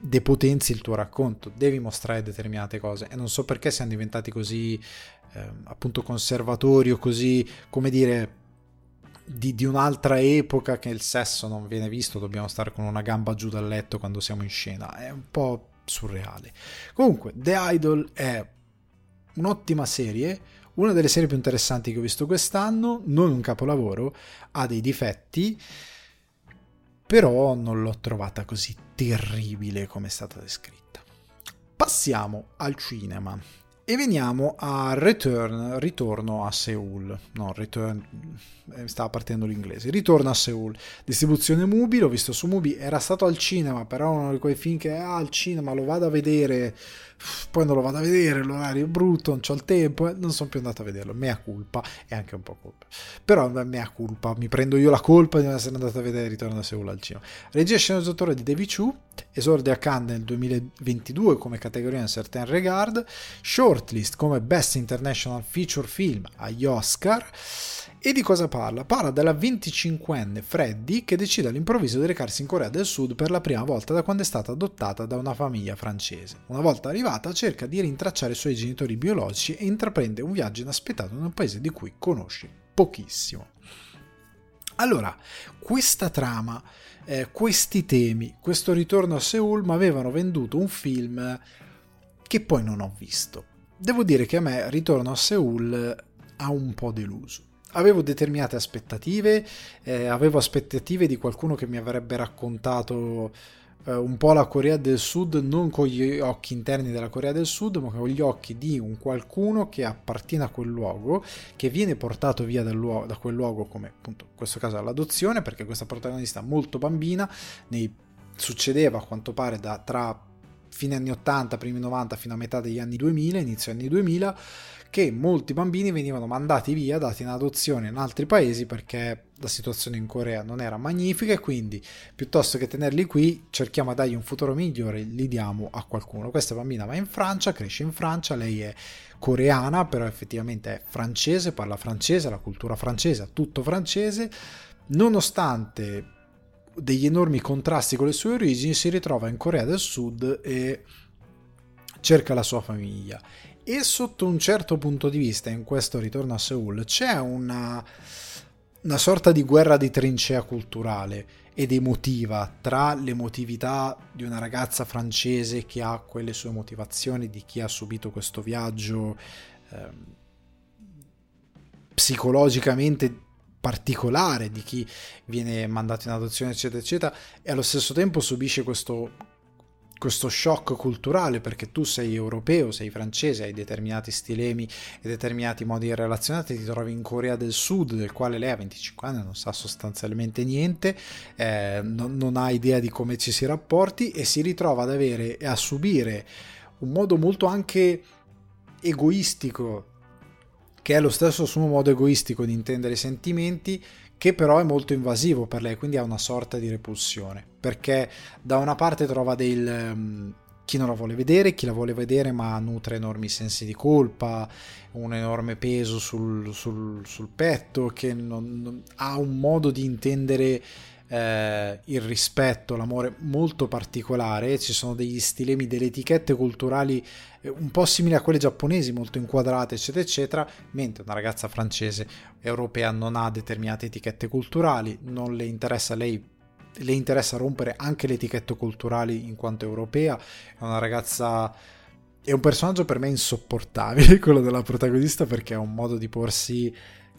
depotenzi il tuo racconto, devi mostrare determinate cose. E non so perché siamo diventati così appunto conservatori o così, come dire, di un'altra epoca, che il sesso non viene visto, dobbiamo stare con una gamba giù dal letto quando siamo in scena, è un po' surreale. Comunque, The Idol è un'ottima serie, una delle serie più interessanti che ho visto quest'anno, non un capolavoro, ha dei difetti, però non l'ho trovata così terribile come è stata descritta. Passiamo al cinema e veniamo a Ritorno a Seoul. No, Return, stava partendo l'inglese. Ritorno a Seoul, distribuzione Mubi, l'ho visto su Mubi, era stato al cinema, però uno di quei film che al cinema lo vado a vedere, poi non lo vado a vedere, l'orario è brutto, non c'ho il tempo, non sono più andato a vederlo, mea culpa, è anche un po' colpa, però mea culpa, mi prendo io la colpa di non essere andato a vedere Ritorno a Seoul al cinema. Regia e sceneggiatore di David Chu, esorde a Cannes nel 2022 come categoria in Certain Regard, shortlist come Best International Feature Film agli Oscar. E di cosa parla? Parla della 25enne Freddy che decide all'improvviso di recarsi in Corea del Sud per la prima volta da quando è stata adottata da una famiglia francese. Una volta arrivata cerca di rintracciare i suoi genitori biologici e intraprende un viaggio inaspettato in un paese di cui conosce pochissimo. Allora, questa trama, questi temi, questo ritorno a Seoul mi avevano venduto un film che poi non ho visto. Devo dire che a me Ritorno a Seoul ha un po' deluso. Avevo determinate aspettative, di qualcuno che mi avrebbe raccontato un po' la Corea del Sud, non con gli occhi interni della Corea del Sud, ma con gli occhi di un qualcuno che appartiene a quel luogo, che viene portato via da quel luogo, come appunto in questo caso all'adozione, perché questa protagonista molto bambina, succedeva a quanto pare da tra fine anni 80, primi 90, fino a metà degli anni 2000, inizio anni 2000, che molti bambini venivano mandati via, dati in adozione in altri paesi perché la situazione in Corea non era magnifica e quindi piuttosto che tenerli qui cerchiamo a dargli un futuro migliore, li diamo a qualcuno. Questa bambina va in Francia, cresce in Francia, lei è coreana però effettivamente è francese, parla francese, la cultura francese, tutto francese, nonostante degli enormi contrasti con le sue origini si ritrova in Corea del Sud e cerca la sua famiglia. E sotto un certo punto di vista in questo Ritorno a Seoul c'è una sorta di guerra di trincea culturale ed emotiva tra l'emotività di una ragazza francese che ha quelle sue motivazioni, di chi ha subito questo viaggio psicologicamente particolare, di chi viene mandato in adozione eccetera eccetera, e allo stesso tempo subisce questo shock culturale perché tu sei europeo, sei francese, hai determinati stilemi e determinati modi di relazionarti, ti trovi in Corea del Sud del quale lei ha 25 anni, non sa sostanzialmente niente, non ha idea di come ci si rapporti e si ritrova ad avere e a subire un modo molto anche egoistico, che è lo stesso suo modo egoistico di intendere i sentimenti, che però è molto invasivo per lei, quindi ha una sorta di repulsione, perché da una parte trova chi non la vuole vedere, chi la vuole vedere ma nutre enormi sensi di colpa, un enorme peso sul petto, che non ha un modo di intendere il rispetto, l'amore molto particolare. Ci sono degli stilemi, delle etichette culturali un po' simili a quelle giapponesi, molto inquadrate eccetera eccetera, mentre una ragazza francese europea non ha determinate etichette culturali, non le interessa, lei le interessa rompere anche le etichette culturali in quanto europea. È una ragazza, è un personaggio per me insopportabile quello della protagonista, perché ha un modo di porsi,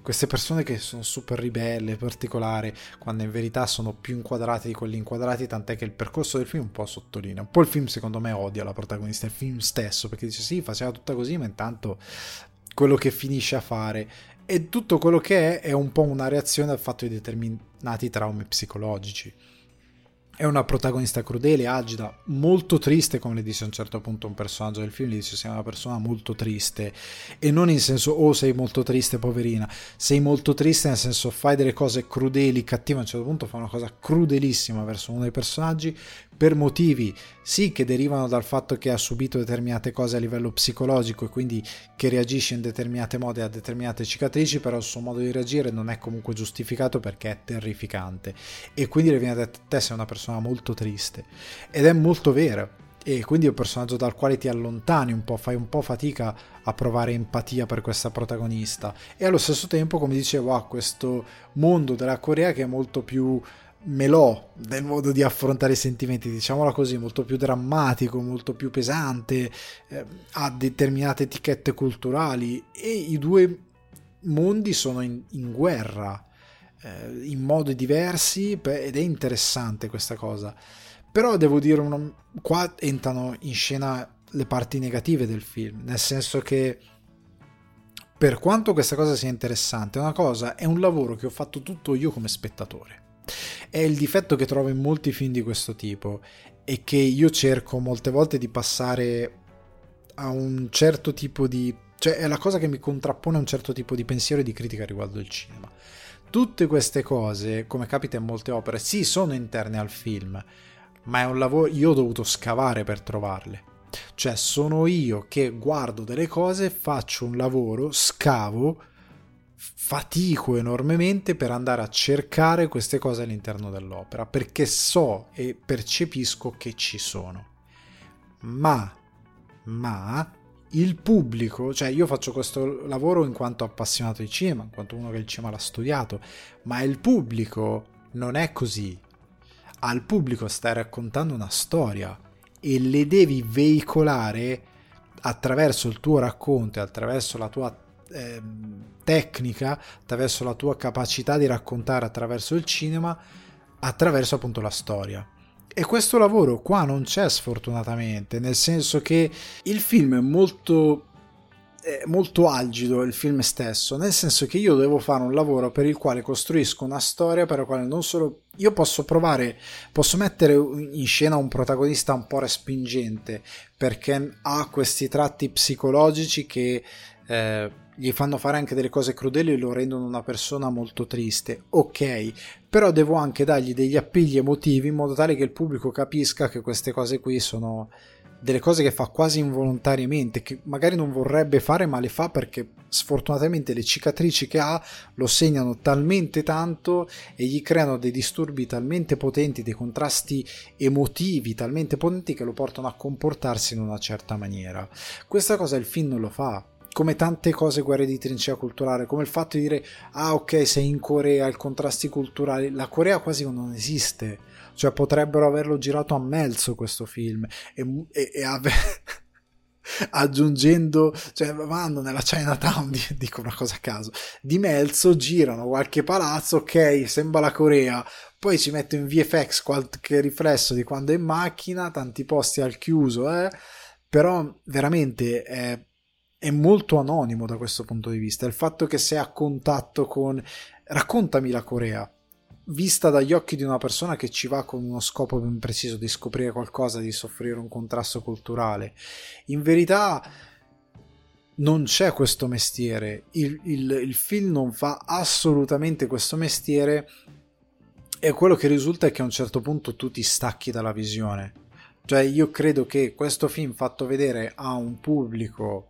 queste persone che sono super ribelle, particolari, quando in verità sono più inquadrati di quelli inquadrati, tant'è che il percorso del film un po' sottolinea, un po' il film secondo me odia la protagonista, il film stesso, perché dice sì, faceva tutta così, ma intanto quello che finisce a fare e tutto quello che è un po' una reazione al fatto di determinati traumi psicologici. È una protagonista crudele, agida, molto triste, come le dice a un certo punto un personaggio del film, le dice sei una persona molto triste, e non in senso oh sei molto triste poverina, sei molto triste nel senso fai delle cose crudeli, cattiva, a un certo punto fa una cosa crudelissima verso uno dei personaggi per motivi sì che derivano dal fatto che ha subito determinate cose a livello psicologico e quindi che reagisce in determinate modi a determinate cicatrici, però il suo modo di reagire non è comunque giustificato perché è terrificante e quindi le viene detto te sei una persona molto triste, ed è molto vero e quindi è un personaggio dal quale ti allontani un po', fai un po' fatica a provare empatia per questa protagonista, e allo stesso tempo come dicevo ha questo mondo della Corea che è molto più melò del modo di affrontare i sentimenti, diciamola così, molto più drammatico, molto più pesante, ha determinate etichette culturali, e i due mondi sono in guerra in modi diversi, ed è interessante questa cosa. Però devo dire, qua entrano in scena le parti negative del film, nel senso che, per quanto questa cosa sia interessante, è un lavoro che ho fatto tutto io come spettatore. È il difetto che trovo in molti film di questo tipo, e che io cerco molte volte di passare a un certo tipo di... cioè è la cosa che mi contrappone a un certo tipo di pensiero e di critica riguardo il cinema. Tutte queste cose, come capita in molte opere, sì, sono interne al film, ma è un lavoro, io ho dovuto scavare per trovarle. Cioè sono io che guardo delle cose, faccio un lavoro, scavo, fatico enormemente per andare a cercare queste cose all'interno dell'opera, perché so e percepisco che ci sono. Ma il pubblico, cioè io faccio questo lavoro in quanto appassionato di cinema, in quanto uno che il cinema l'ha studiato, ma il pubblico non è così. Al pubblico stai raccontando una storia e le devi veicolare attraverso il tuo racconto, attraverso la tua tecnica, attraverso la tua capacità di raccontare attraverso il cinema, attraverso appunto la storia. E questo lavoro qua non c'è, sfortunatamente, nel senso che il film è molto algido, il film stesso, nel senso che io devo fare un lavoro per il quale costruisco una storia, per la quale non solo io posso mettere in scena un protagonista un po' respingente perché ha questi tratti psicologici che gli fanno fare anche delle cose crudeli e lo rendono una persona molto triste, ok, però devo anche dargli degli appigli emotivi in modo tale che il pubblico capisca che queste cose qui sono delle cose che fa quasi involontariamente, che magari non vorrebbe fare ma le fa perché sfortunatamente le cicatrici che ha lo segnano talmente tanto e gli creano dei disturbi talmente potenti, dei contrasti emotivi talmente potenti che lo portano a comportarsi in una certa maniera. Questa cosa il film non lo fa, come tante cose guerre di trincea culturale, come il fatto di dire ok, sei in Corea, i contrasti culturali, la Corea quasi non esiste. Cioè potrebbero averlo girato a mezzo questo film aggiungendo, cioè vanno nella Chinatown, dico una cosa a caso, di mezzo girano qualche palazzo, ok, sembra la Corea, poi ci metto in VFX qualche riflesso di quando è in macchina, tanti posti al chiuso, però veramente è molto anonimo da questo punto di vista. Il fatto che sei a contatto con... raccontami la Corea vista dagli occhi di una persona che ci va con uno scopo ben preciso di scoprire qualcosa, di soffrire un contrasto culturale. In verità non c'è questo mestiere, il film non fa assolutamente questo mestiere, e quello che risulta è che a un certo punto tu ti stacchi dalla visione. Cioè io credo che questo film fatto vedere a un pubblico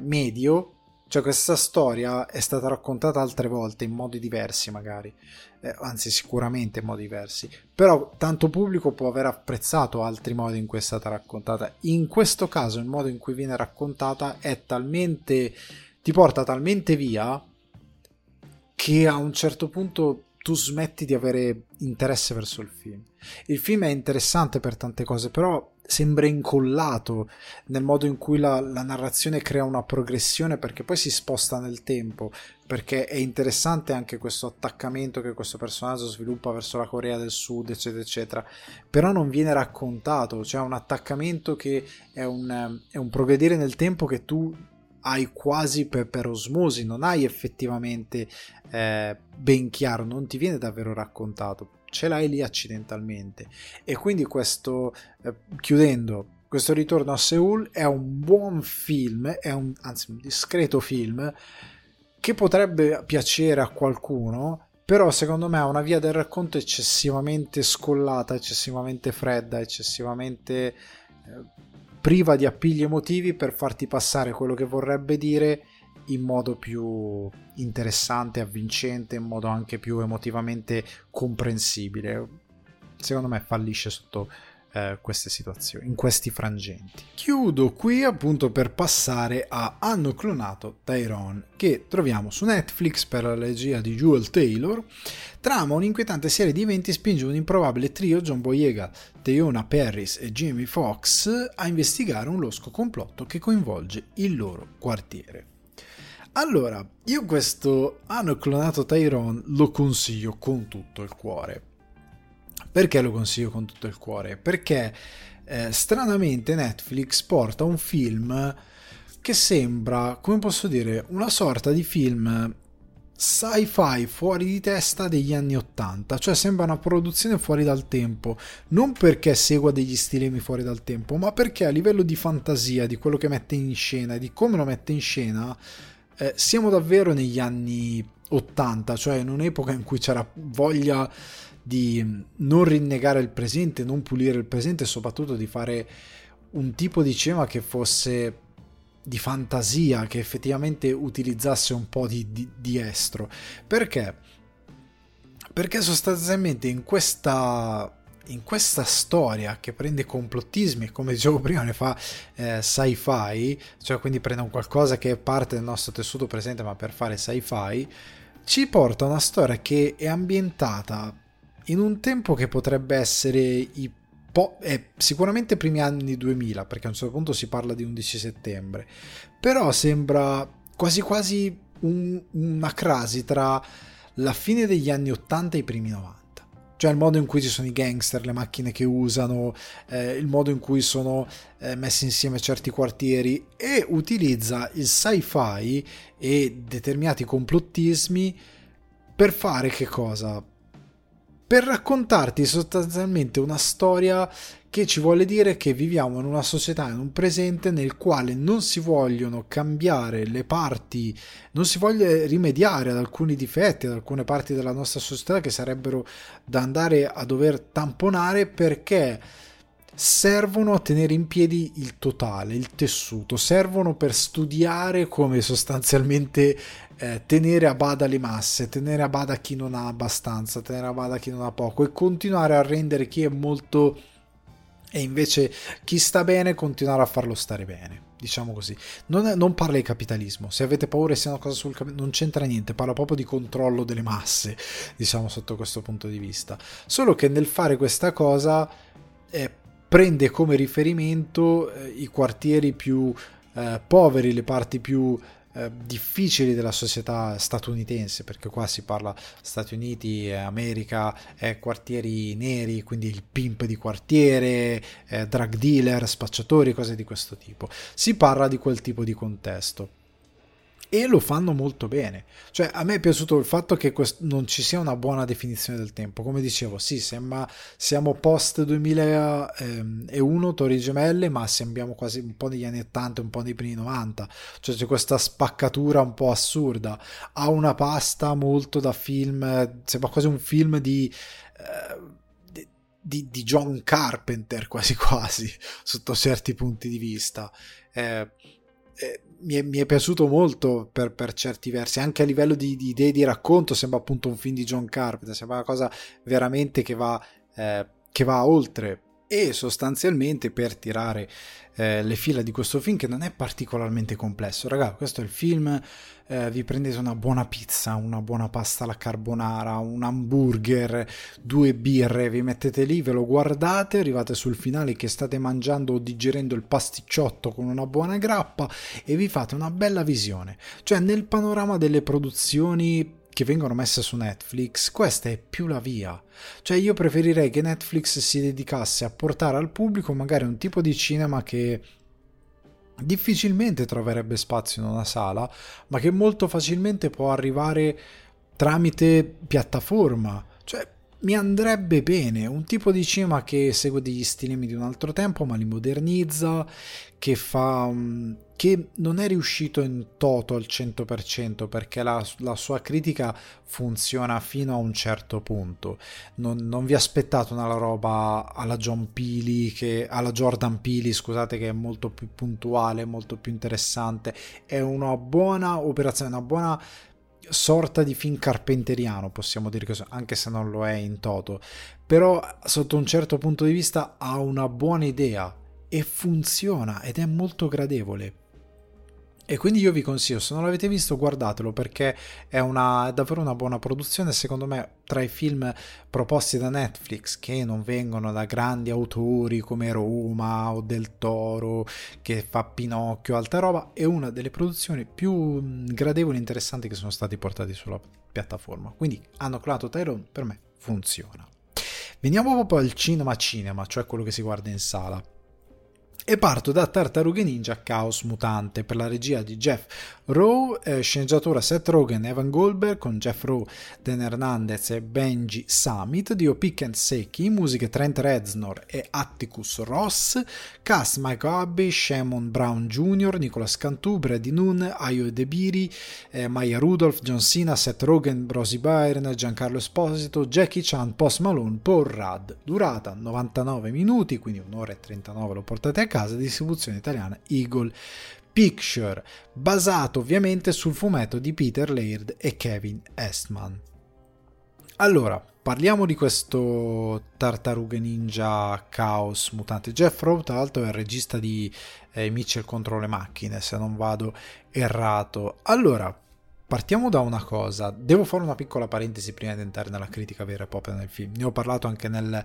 medio, cioè questa storia è stata raccontata altre volte in modi diversi magari, anzi sicuramente in modi diversi, però tanto pubblico può aver apprezzato altri modi in cui è stata raccontata. In questo caso il modo in cui viene raccontata è talmente, ti porta talmente via che a un certo punto tu smetti di avere interesse verso il film. Il film è interessante per tante cose, però sembra incollato nel modo in cui la narrazione crea una progressione, perché poi si sposta nel tempo, perché è interessante anche questo attaccamento che questo personaggio sviluppa verso la Corea del Sud, eccetera eccetera, però non viene raccontato, cioè un attaccamento che è un progredire nel tempo che tu hai quasi per osmosi, non hai effettivamente ben chiaro, non ti viene davvero raccontato, ce l'hai lì accidentalmente. E quindi questo, chiudendo, questo Ritorno a Seoul è un buon film, anzi un discreto film che potrebbe piacere a qualcuno, però secondo me ha una via del racconto eccessivamente scollata, eccessivamente fredda, eccessivamente priva di appigli emotivi per farti passare quello che vorrebbe dire in modo più interessante, avvincente, in modo anche più emotivamente comprensibile. Secondo me fallisce sotto queste situazioni, in questi frangenti. Chiudo qui appunto per passare a Hanno clonato Tyrone, che troviamo su Netflix per la regia di Jewel Taylor. Trama un'inquietante serie di eventi spinge un improbabile trio, John Boyega, Theona Paris e Jamie Foxx, a investigare un losco complotto che coinvolge il loro quartiere. Allora, io questo Hanno clonato Tyrone lo consiglio con tutto il cuore. Perché lo consiglio con tutto il cuore? Perché stranamente Netflix porta un film che sembra, come posso dire, una sorta di film sci-fi fuori di testa degli anni 80, cioè sembra una produzione fuori dal tempo, non perché segua degli stilemi fuori dal tempo, ma perché a livello di fantasia, di quello che mette in scena e di come lo mette in scena, siamo davvero negli anni 80, cioè in un'epoca in cui c'era voglia di non rinnegare il presente, non pulire il presente e soprattutto di fare un tipo di cinema che fosse di fantasia, che effettivamente utilizzasse un po' di estro. Perché? Perché sostanzialmente in questa storia che prende complottismi e, come dicevo prima, ne fa sci-fi, cioè quindi prende un qualcosa che è parte del nostro tessuto presente ma per fare sci-fi, ci porta una storia che è ambientata in un tempo che potrebbe essere sicuramente primi anni 2000, perché a un certo punto si parla di 11 settembre, però sembra quasi quasi una crasi tra la fine degli anni 80 e i primi 90, cioè il modo in cui ci sono i gangster, le macchine che usano, il modo in cui sono messi insieme certi quartieri, e utilizza il sci-fi e determinati complottismi per fare che cosa? Per raccontarti sostanzialmente una storia che ci vuole dire che viviamo in una società, in un presente nel quale non si vogliono cambiare le parti, non si voglia rimediare ad alcuni difetti, ad alcune parti della nostra società che sarebbero da andare a dover tamponare, perché servono a tenere in piedi il totale, il tessuto, servono per studiare come sostanzialmente tenere a bada le masse, tenere a bada chi non ha abbastanza, tenere a bada chi non ha poco, e continuare a rendere chi è molto e invece chi sta bene continuare a farlo stare bene, diciamo così. Non parla di capitalismo, se avete paura sia una cosa sul capitalismo, non c'entra niente, parla proprio di controllo delle masse, diciamo, sotto questo punto di vista. Solo che nel fare questa cosa prende come riferimento i quartieri più poveri, le parti più difficili della società statunitense, perché qua si parla Stati Uniti, America, quartieri neri, quindi il pimp di quartiere, drug dealer, spacciatori, cose di questo tipo. Si parla di quel tipo di contesto. E lo fanno molto bene, cioè a me è piaciuto il fatto che non ci sia una buona definizione del tempo, come dicevo, sì, sembra siamo post 2001 Torri Gemelle, ma sembriamo quasi un po' negli anni 80, un po' nei primi 90, cioè c'è questa spaccatura un po' assurda, ha una pasta molto da film, sembra quasi un film di John Carpenter quasi quasi, sotto certi punti di vista. Mi è piaciuto molto per certi versi, anche a livello di idee di racconto sembra appunto un film di John Carpenter, sembra una cosa veramente che va oltre. E sostanzialmente, per tirare le fila di questo film, che non è particolarmente complesso, ragazzi, questo è il film, vi prendete una buona pizza, una buona pasta alla carbonara, un hamburger, 2 birre, vi mettete lì, ve lo guardate, arrivate sul finale che state mangiando o digerendo il pasticciotto con una buona grappa e vi fate una bella visione. Cioè, nel panorama delle produzioni che vengono messe su Netflix, questa è più la via. Cioè, io preferirei che Netflix si dedicasse a portare al pubblico magari un tipo di cinema che difficilmente troverebbe spazio in una sala, ma che molto facilmente può arrivare tramite piattaforma. Cioè, mi andrebbe bene un tipo di cinema che segue degli stilemi di un altro tempo ma li modernizza, che non è riuscito in toto al 100%, perché la sua critica funziona fino a un certo punto. Non vi aspettate una roba alla Jordan Peele, scusate, che è molto più puntuale, molto più interessante. È una buona operazione, una buona sorta di film carpenteriano, possiamo dire, che anche se non lo è in toto, però sotto un certo punto di vista ha una buona idea e funziona ed è molto gradevole. E quindi io vi consiglio, se non l'avete visto, guardatelo, perché è davvero una buona produzione. Secondo me, tra i film proposti da Netflix, che non vengono da grandi autori come Roma o Del Toro, che fa Pinocchio, alta roba, è una delle produzioni più gradevoli e interessanti che sono stati portati sulla piattaforma. Quindi hanno colato Tyrone, per me funziona. Veniamo proprio al cinema, cioè quello che si guarda in sala. E parto da Tartarughe Ninja: Caos Mutante, per la regia di Jeff Rowe, sceneggiatura Seth Rogen e Evan Goldberg, con Jeff Rowe, Dan Hernandez e Benji Summit, DOP Ken Seki, musiche Trent Reznor e Atticus Ross, cast Michael Abbey, Shannon Brown Jr., Nicolas Cantù, Brady Noon, Ayo Edebiri, Maya Rudolph, John Cena, Seth Rogen, Rosie Byrne, Giancarlo Esposito, Jackie Chan, Post Malone, Paul Rudd. Durata 99 minuti, quindi 1 ora e 39, lo portate a casa. Distribuzione italiana Eagle Picture, basato ovviamente sul fumetto di Peter Laird e Kevin Eastman. Allora, parliamo di questo Tartarughe Ninja Caos Mutante. Jeff Rowe, tra l'altro, è il regista di Mitchell contro le macchine, se non vado errato. Allora, partiamo da una cosa. Devo fare una piccola parentesi prima di entrare nella critica vera e propria del film. Ne ho parlato anche nella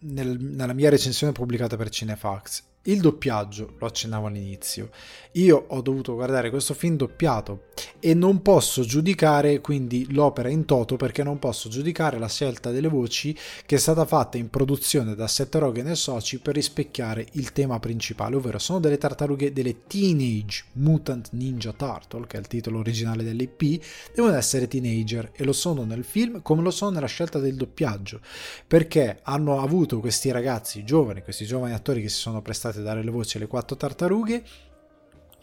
mia recensione pubblicata per Cinefax. Il doppiaggio, lo accennavo all'inizio, io ho dovuto guardare questo film doppiato e non posso giudicare quindi l'opera in toto, perché non posso giudicare la scelta delle voci che è stata fatta in produzione da Seth Rogen e soci per rispecchiare il tema principale, ovvero sono delle tartarughe, delle Teenage Mutant Ninja Turtle, che è il titolo originale dell'IP, devono essere teenager e lo sono nel film come lo sono nella scelta del doppiaggio, perché hanno avuto questi ragazzi giovani, questi giovani attori che si sono prestati a dare le voci alle 4 tartarughe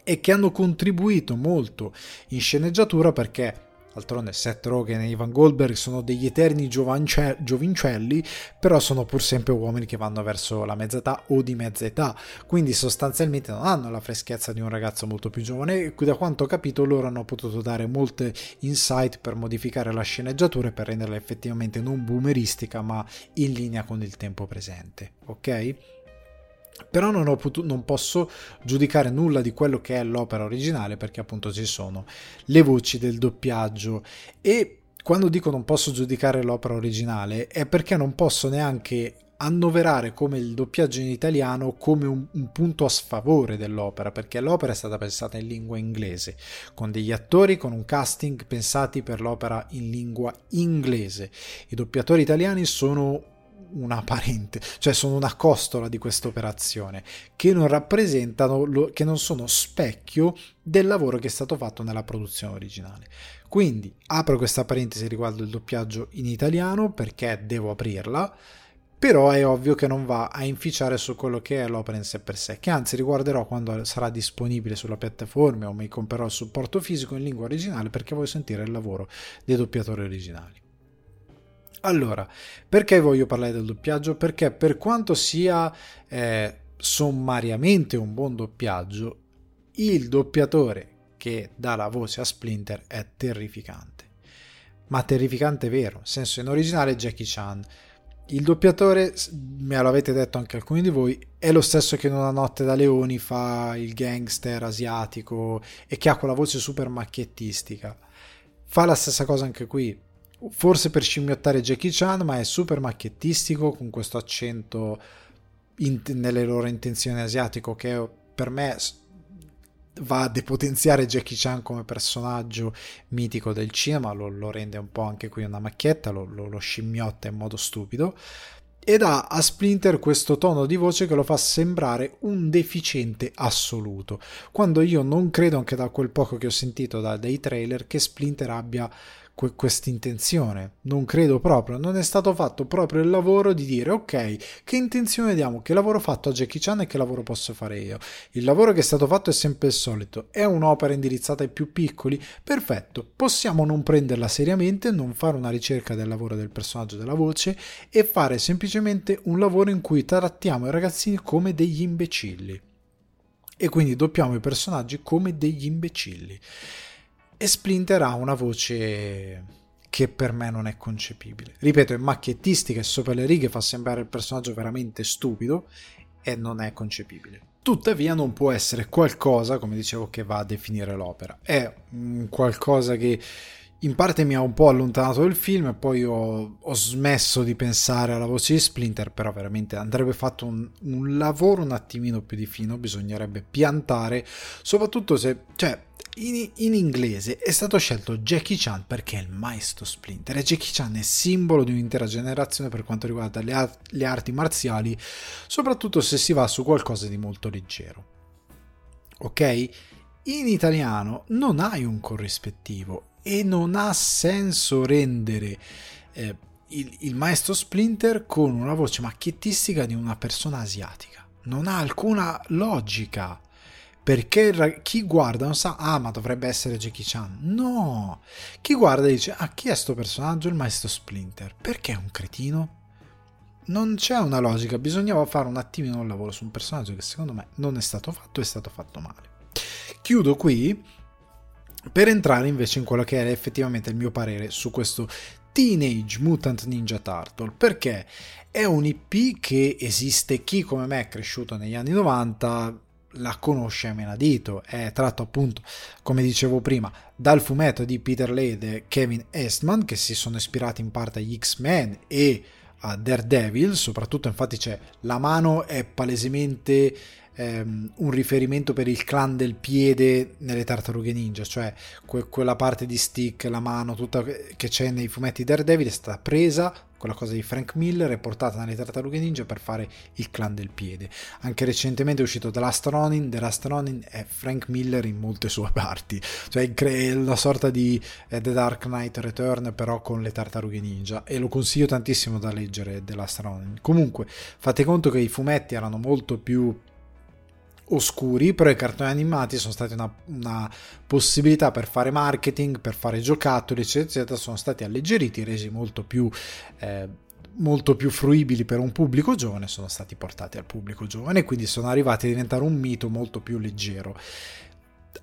e che hanno contribuito molto in sceneggiatura, perché d'altronde Seth Rogen e Evan Goldberg sono degli eterni giovincelli, però sono pur sempre uomini che vanno verso la mezza età o di mezza età, quindi sostanzialmente non hanno la freschezza di un ragazzo molto più giovane, e da quanto ho capito loro hanno potuto dare molte insight per modificare la sceneggiatura e per renderla effettivamente non boomeristica ma in linea con il tempo presente, ok? Però non posso giudicare nulla di quello che è l'opera originale, perché appunto ci sono le voci del doppiaggio. E quando dico non posso giudicare l'opera originale è perché non posso neanche annoverare come il doppiaggio in italiano come un punto a sfavore dell'opera, perché l'opera è stata pensata in lingua inglese, con degli attori, con un casting pensati per l'opera in lingua inglese. I doppiatori italiani sono una parente, cioè sono una costola di questa operazione, che non rappresentano, che non sono specchio del lavoro che è stato fatto nella produzione originale. Quindi apro questa parentesi riguardo il doppiaggio in italiano, perché devo aprirla, però è ovvio che non va a inficiare su quello che è l'opera in sé per sé, che anzi riguarderò quando sarà disponibile sulla piattaforma o mi comprerò il supporto fisico in lingua originale, perché voglio sentire il lavoro dei doppiatori originali. Allora, perché voglio parlare del doppiaggio? Perché per quanto sia sommariamente un buon doppiaggio, il doppiatore che dà la voce a Splinter è terrificante. Ma terrificante vero, nel senso, in originale Jackie Chan. Il doppiatore, me l'avete detto anche alcuni di voi, è lo stesso che in Una notte da leoni fa il gangster asiatico e che ha quella voce super macchiettistica. Fa la stessa cosa anche qui. Forse per scimmiottare Jackie Chan, ma è super macchiettistico con questo accento nelle loro intenzioni asiatico, che per me va a depotenziare Jackie Chan come personaggio mitico del cinema, lo rende un po' anche qui una macchietta, lo scimmiotta in modo stupido, e dà a Splinter questo tono di voce che lo fa sembrare un deficiente assoluto, quando io non credo, anche da quel poco che ho sentito dai trailer, che Splinter abbia questa intenzione. Non credo proprio, non è stato fatto proprio il lavoro di dire ok, che intenzione diamo, che lavoro ho fatto a Jackie Chan e che lavoro posso fare io. Il lavoro che è stato fatto è sempre il solito, è un'opera indirizzata ai più piccoli, perfetto, possiamo non prenderla seriamente, non fare una ricerca del lavoro del personaggio, della voce, e fare semplicemente un lavoro in cui trattiamo i ragazzini come degli imbecilli e quindi doppiamo i personaggi come degli imbecilli. e Splinter ha una voce che per me non è concepibile. Ripeto, è macchiettistica e sopra le righe, fa sembrare il personaggio veramente stupido e non è concepibile. Tuttavia non può essere qualcosa, come dicevo, che va a definire l'opera. È qualcosa che in parte mi ha un po' allontanato dal film, e poi ho smesso di pensare alla voce di Splinter, però veramente andrebbe fatto un lavoro un attimino più di fino, bisognerebbe piantare, soprattutto se... In inglese è stato scelto Jackie Chan perché è il maestro Splinter, e Jackie Chan è simbolo di un'intera generazione per quanto riguarda le arti marziali, soprattutto se si va su qualcosa di molto leggero. Ok? In italiano non hai un corrispettivo e non ha senso rendere il maestro Splinter con una voce macchiettistica di una persona asiatica. Non ha alcuna logica. Perché chi guarda non sa, ma dovrebbe essere Jackie Chan. No! Chi guarda dice, chi è sto personaggio? Il maestro Splinter. Perché è un cretino? Non c'è una logica, bisognava fare un attimino un lavoro su un personaggio che secondo me non è stato fatto, è stato fatto male. Chiudo qui per entrare invece in quello che era effettivamente il mio parere su questo Teenage Mutant Ninja Turtle, perché è un IP che esiste, chi come me è cresciuto negli anni 90... la conosce a menadito. È tratto, appunto, come dicevo prima, dal fumetto di Peter Laird e Kevin Eastman, che si sono ispirati in parte agli X-Men e a Daredevil soprattutto. Infatti c'è la mano, è palesemente un riferimento per il clan del piede nelle Tartarughe Ninja, cioè quella parte di stick, la mano tutta che c'è nei fumetti Daredevil è stata presa, quella cosa di Frank Miller, è portata nelle Tartarughe Ninja per fare il clan del piede. Anche recentemente è uscito The Last Ronin è Frank Miller in molte sue parti, cioè è una sorta di The Dark Knight Return però con le Tartarughe Ninja, e lo consiglio tantissimo da leggere The Last Ronin. Comunque fate conto che i fumetti erano molto più oscuri, però i cartoni animati sono stati una possibilità per fare marketing, per fare giocattoli eccetera, sono stati alleggeriti, resi molto più fruibili per un pubblico giovane, sono stati portati al pubblico giovane, quindi sono arrivati a diventare un mito molto più leggero.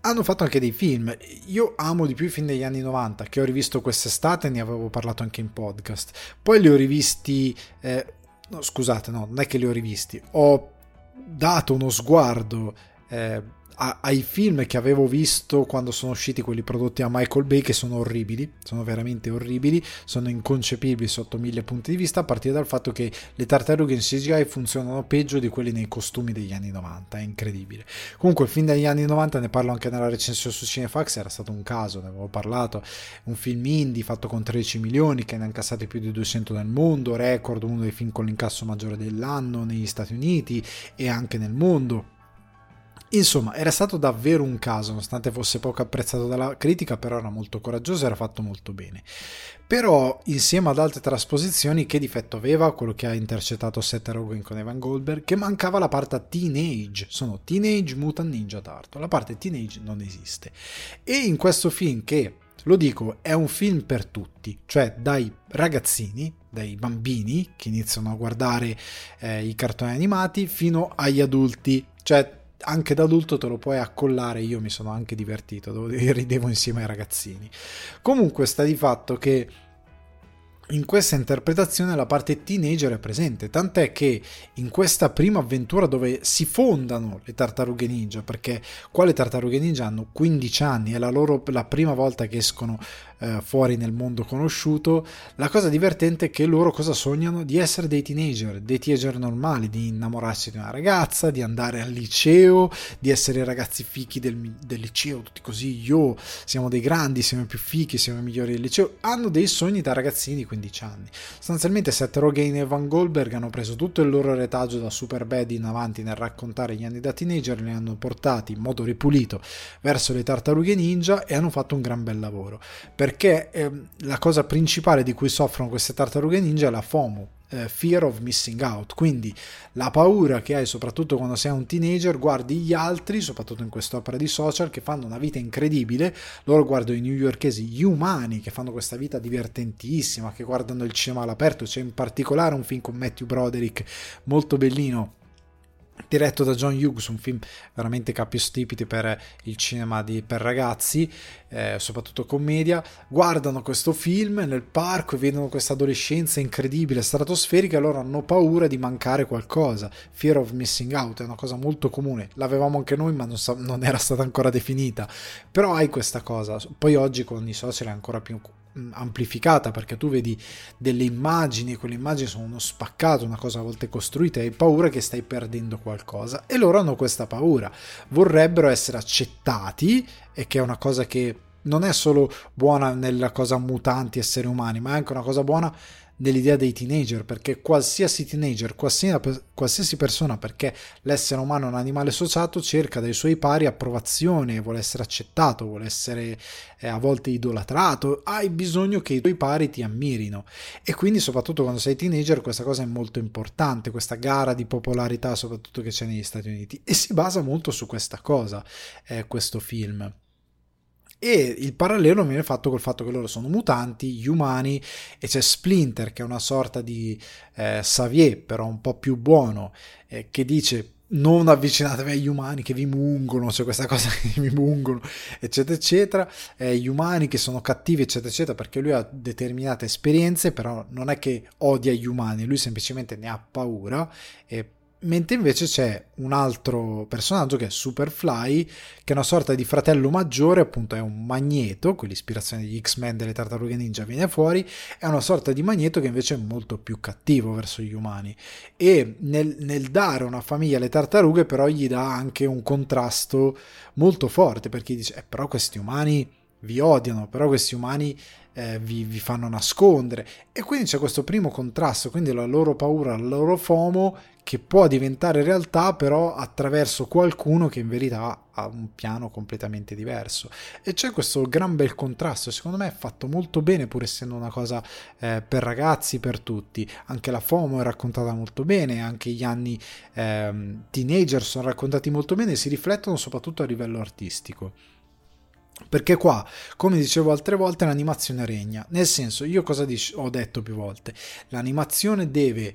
Hanno fatto anche dei film, io amo di più i film degli anni 90, che ho rivisto quest'estate, ne avevo parlato anche in podcast, poi li ho rivisti ho dato uno sguardo ai film che avevo visto quando sono usciti quelli prodotti a Michael Bay, che sono orribili, sono veramente orribili, sono inconcepibili sotto mille punti di vista, a partire dal fatto che le tartarughe in CGI funzionano peggio di quelli nei costumi degli anni 90, è incredibile. Comunque film degli anni 90, ne parlo anche nella recensione su Cinefax, era stato un caso, ne avevo parlato, un film indie fatto con 13 milioni che ne hanno incassati più di 200 nel mondo, record, uno dei film con l'incasso maggiore dell'anno negli Stati Uniti e anche nel mondo. Insomma, era stato davvero un caso, nonostante fosse poco apprezzato dalla critica, però era molto coraggioso, era fatto molto bene. Però, insieme ad altre trasposizioni, che difetto aveva? Quello che ha intercettato Seth Rogen con Evan Goldberg, che mancava la parte teenage, sono Teenage Mutant Ninja Turtle, la parte teenage non esiste. E in questo film, che, lo dico, è un film per tutti, cioè dai ragazzini, dai bambini che iniziano a guardare i cartoni animati, fino agli adulti, cioè anche da adulto te lo puoi accollare. Io mi sono anche divertito, ridevo insieme ai ragazzini. Comunque sta di fatto che in questa interpretazione la parte teenager è presente, tant'è che in questa prima avventura dove si fondano le tartarughe ninja, perché qua le tartarughe ninja hanno 15 anni, è la prima volta che escono fuori nel mondo conosciuto, la cosa divertente è che loro cosa sognano? Di essere dei teenager normali, di innamorarsi di una ragazza, di andare al liceo, di essere ragazzi fichi del liceo, tutti così, io, siamo dei grandi, siamo più fichi, siamo i migliori del liceo, hanno dei sogni da ragazzini 15 anni. Sostanzialmente Seth Rogen e Evan Goldberg hanno preso tutto il loro retaggio da Superbad in avanti nel raccontare gli anni da teenager, li hanno portati in modo ripulito verso le tartarughe ninja e hanno fatto un gran bel lavoro, perché la cosa principale di cui soffrono queste tartarughe ninja è la FOMO, Fear of Missing Out, quindi la paura che hai soprattutto quando sei un teenager, guardi gli altri, soprattutto in quest'opera di social, che fanno una vita incredibile, loro guardano i newyorkesi, gli umani, che fanno questa vita divertentissima, che guardano il cinema all'aperto, c'è in particolare un film con Matthew Broderick molto bellino diretto da John Hughes, un film veramente capostipite per il cinema per ragazzi, soprattutto commedia. Guardano questo film nel parco e vedono questa adolescenza incredibile, stratosferica, e loro hanno paura di mancare qualcosa. Fear of missing out è una cosa molto comune, l'avevamo anche noi ma non era stata ancora definita, però hai questa cosa. Poi oggi con i social è ancora più amplificata, perché tu vedi delle immagini e quelle immagini sono uno spaccato, una cosa a volte costruita, e hai paura che stai perdendo qualcosa, e loro hanno questa paura, vorrebbero essere accettati, e che è una cosa che non è solo buona nella cosa mutanti esseri umani, ma è anche una cosa buona nell'idea dei teenager, perché qualsiasi teenager, qualsiasi persona, perché l'essere umano è un animale sociato, cerca dai suoi pari approvazione, vuole essere accettato, vuole essere a volte idolatrato, hai bisogno che i tuoi pari ti ammirino, e quindi soprattutto quando sei teenager questa cosa è molto importante, questa gara di popolarità soprattutto che c'è negli Stati Uniti, e si basa molto su questa cosa questo film. E il parallelo viene fatto col fatto che loro sono mutanti, gli umani, e c'è Splinter che è una sorta di Xavier, però un po' più buono, che dice non avvicinatevi agli umani che vi mungono, c'è questa cosa che vi mungono, eccetera eccetera, gli umani che sono cattivi, eccetera eccetera, perché lui ha determinate esperienze, però non è che odia gli umani, lui semplicemente ne ha paura. Mentre invece c'è un altro personaggio che è Superfly, che è una sorta di fratello maggiore, appunto è un Magneto, con l'ispirazione degli X-Men, delle Tartarughe Ninja viene fuori, è una sorta di Magneto che invece è molto più cattivo verso gli umani, e nel dare una famiglia alle tartarughe però gli dà anche un contrasto molto forte, perché dice però questi umani vi odiano, però questi umani vi fanno nascondere, e quindi c'è questo primo contrasto, quindi la loro paura, la loro FOMO che può diventare realtà però attraverso qualcuno che in verità ha un piano completamente diverso, e c'è questo gran bel contrasto, secondo me è fatto molto bene, pur essendo una cosa per ragazzi, per tutti. Anche la FOMO è raccontata molto bene, anche gli anni teenager sono raccontati molto bene e si riflettono soprattutto a livello artistico, perché qua, come dicevo altre volte, l'animazione regna, nel senso, io cosa ho detto più volte, l'animazione deve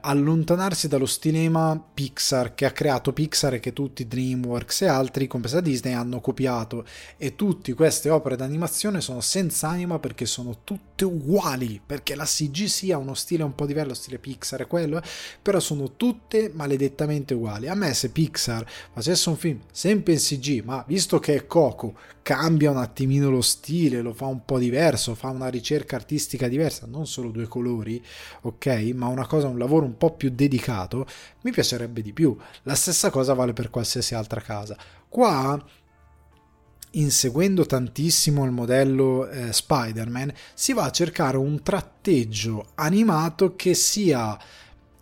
allontanarsi dallo stilema Pixar, che ha creato Pixar e che tutti DreamWorks e altri, compresa Disney, hanno copiato, e tutte queste opere d'animazione sono senza anima perché sono tutte uguali, perché la CG sì ha uno stile un po' diverso, stile Pixar è quello, però sono tutte maledettamente uguali. A me se Pixar facesse un film sempre in CG, ma visto che è Coco cambia un attimino lo stile, lo fa un po' diverso, fa una ricerca artistica diversa, non solo due colori, ok, ma una cosa, un lavoro un po' più dedicato, mi piacerebbe di più. La stessa cosa vale per qualsiasi altra casa. Qua, inseguendo tantissimo il modello Spider-Man, si va a cercare un tratteggio animato che sia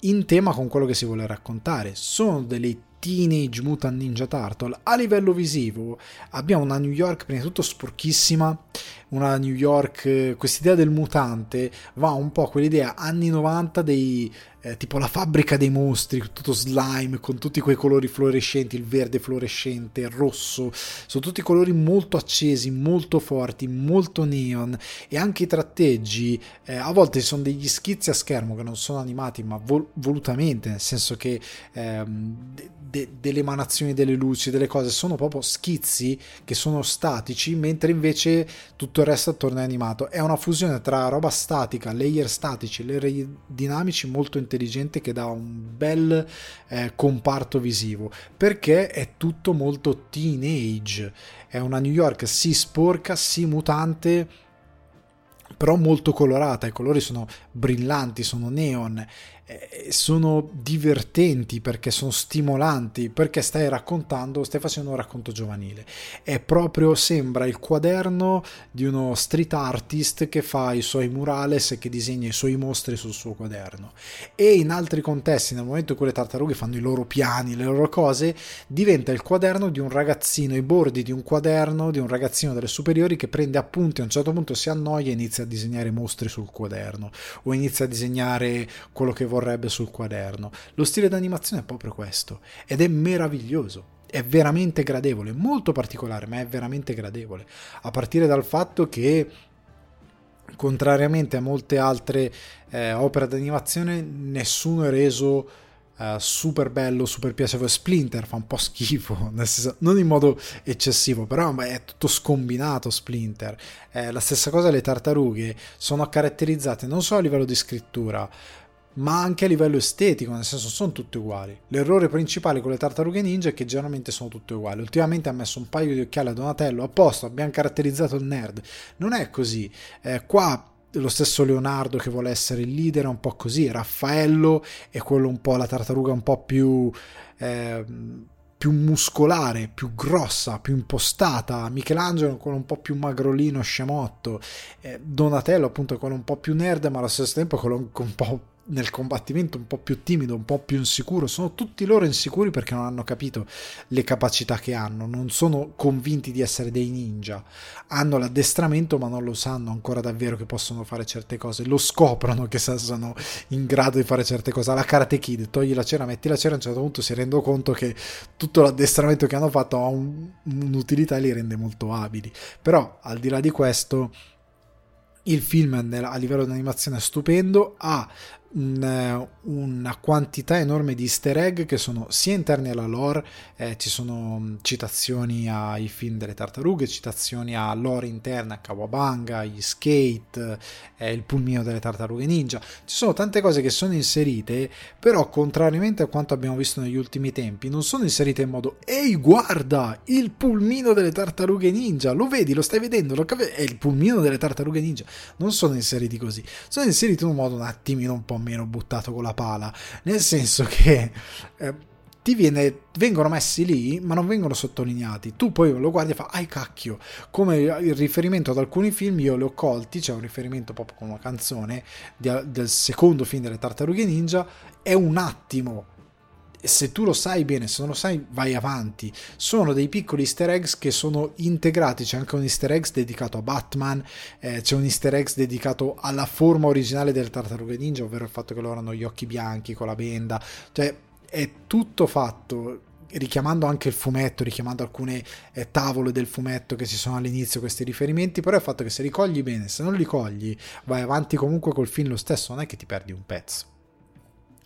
in tema con quello che si vuole raccontare. Sono delle Teenage Mutant Ninja Turtle. A livello visivo abbiamo una New York prima di tutto sporchissima, una New York, quest'idea del mutante va un po' a quell'idea anni 90 dei tipo la fabbrica dei mostri, tutto slime, con tutti quei colori fluorescenti, il verde fluorescente, il rosso, sono tutti colori molto accesi, molto forti, molto neon, e anche i tratteggi a volte sono degli schizzi a schermo che non sono animati ma volutamente, nel senso che delle emanazioni delle luci, delle cose, sono proprio schizzi che sono statici, mentre invece tutto il resto attorno è animato. È una fusione tra roba statica, layer statici, layer dinamici molto intelligente, che dà un bel comparto visivo, perché è tutto molto teenage, è una New York sì sporca, sì mutante, però molto colorata, i colori sono brillanti, sono neon, sono divertenti perché sono stimolanti, perché stai facendo un racconto giovanile, è proprio, sembra il quaderno di uno street artist che fa i suoi murales e che disegna i suoi mostri sul suo quaderno. E in altri contesti, nel momento in cui le tartarughe fanno i loro piani, le loro cose, diventa il quaderno di un ragazzino, i bordi di un quaderno di un ragazzino delle superiori che prende appunti, a un certo punto si annoia e inizia a disegnare mostri sul quaderno, o inizia a disegnare quello che vorrebbe sul quaderno. Lo stile d'animazione è proprio questo, ed è meraviglioso, è veramente gradevole, molto particolare, ma è veramente gradevole, a partire dal fatto che, contrariamente a molte altre opere d'animazione, nessuno è reso super bello, super piacevole. Splinter fa un po' schifo, nel senso, non in modo eccessivo, però è tutto scombinato Splinter. La stessa cosa le tartarughe sono caratterizzate non solo a livello di scrittura, ma anche a livello estetico, nel senso sono tutte uguali. L'errore principale con le tartarughe ninja è che generalmente sono tutte uguali. Ultimamente ha messo un paio di occhiali a Donatello, a posto, abbiamo caratterizzato il nerd. Non è così. Qua lo stesso Leonardo che vuole essere il leader è un po' così, Raffaello è quello un po', la tartaruga un po' più muscolare, più grossa, più impostata, Michelangelo è quello un po' più magrolino, scemotto, Donatello appunto è quello un po' più nerd, ma allo stesso tempo è quello un po' nel combattimento un po' più timido, un po' più insicuro. Sono tutti loro insicuri perché non hanno capito le capacità che hanno, non sono convinti di essere dei ninja, hanno l'addestramento ma non lo sanno ancora davvero che possono fare certe cose, lo scoprono che sono in grado di fare certe cose. Alla Karate Kid, togli la cera, metti la cera, a un certo punto si rendono conto che tutto l'addestramento che hanno fatto ha un'utilità e li rende molto abili. Però al di là di questo, il film a livello di animazione è stupendo, ha una quantità enorme di easter egg che sono sia interni alla lore, ci sono citazioni ai film delle tartarughe, citazioni a lore interna, a Kawabanga, gli skate, il pulmino delle tartarughe ninja. Ci sono tante cose che sono inserite, però contrariamente a quanto abbiamo visto negli ultimi tempi non sono inserite in modo ehi guarda il pulmino delle tartarughe ninja, lo vedi, lo stai vedendo, è il pulmino delle tartarughe ninja. Non sono inseriti così, sono inseriti in un modo un attimino un po' meno buttato con la pala, nel senso che vengono messi lì ma non vengono sottolineati. Tu poi lo guardi e fa ai cacchio, come il riferimento ad alcuni film io li ho colti, c'è un riferimento proprio con una canzone del secondo film delle tartarughe ninja, è un attimo, se tu lo sai bene, se non lo sai vai avanti. Sono dei piccoli easter eggs che sono integrati, c'è anche un easter egg dedicato a Batman, c'è un easter egg dedicato alla forma originale del tartarughe ninja, ovvero il fatto che loro hanno gli occhi bianchi con la benda, cioè è tutto fatto richiamando anche il fumetto, richiamando alcune tavole del fumetto che ci sono all'inizio, questi riferimenti. Però è il fatto che se li cogli bene, se non li cogli vai avanti comunque col film lo stesso, non è che ti perdi un pezzo.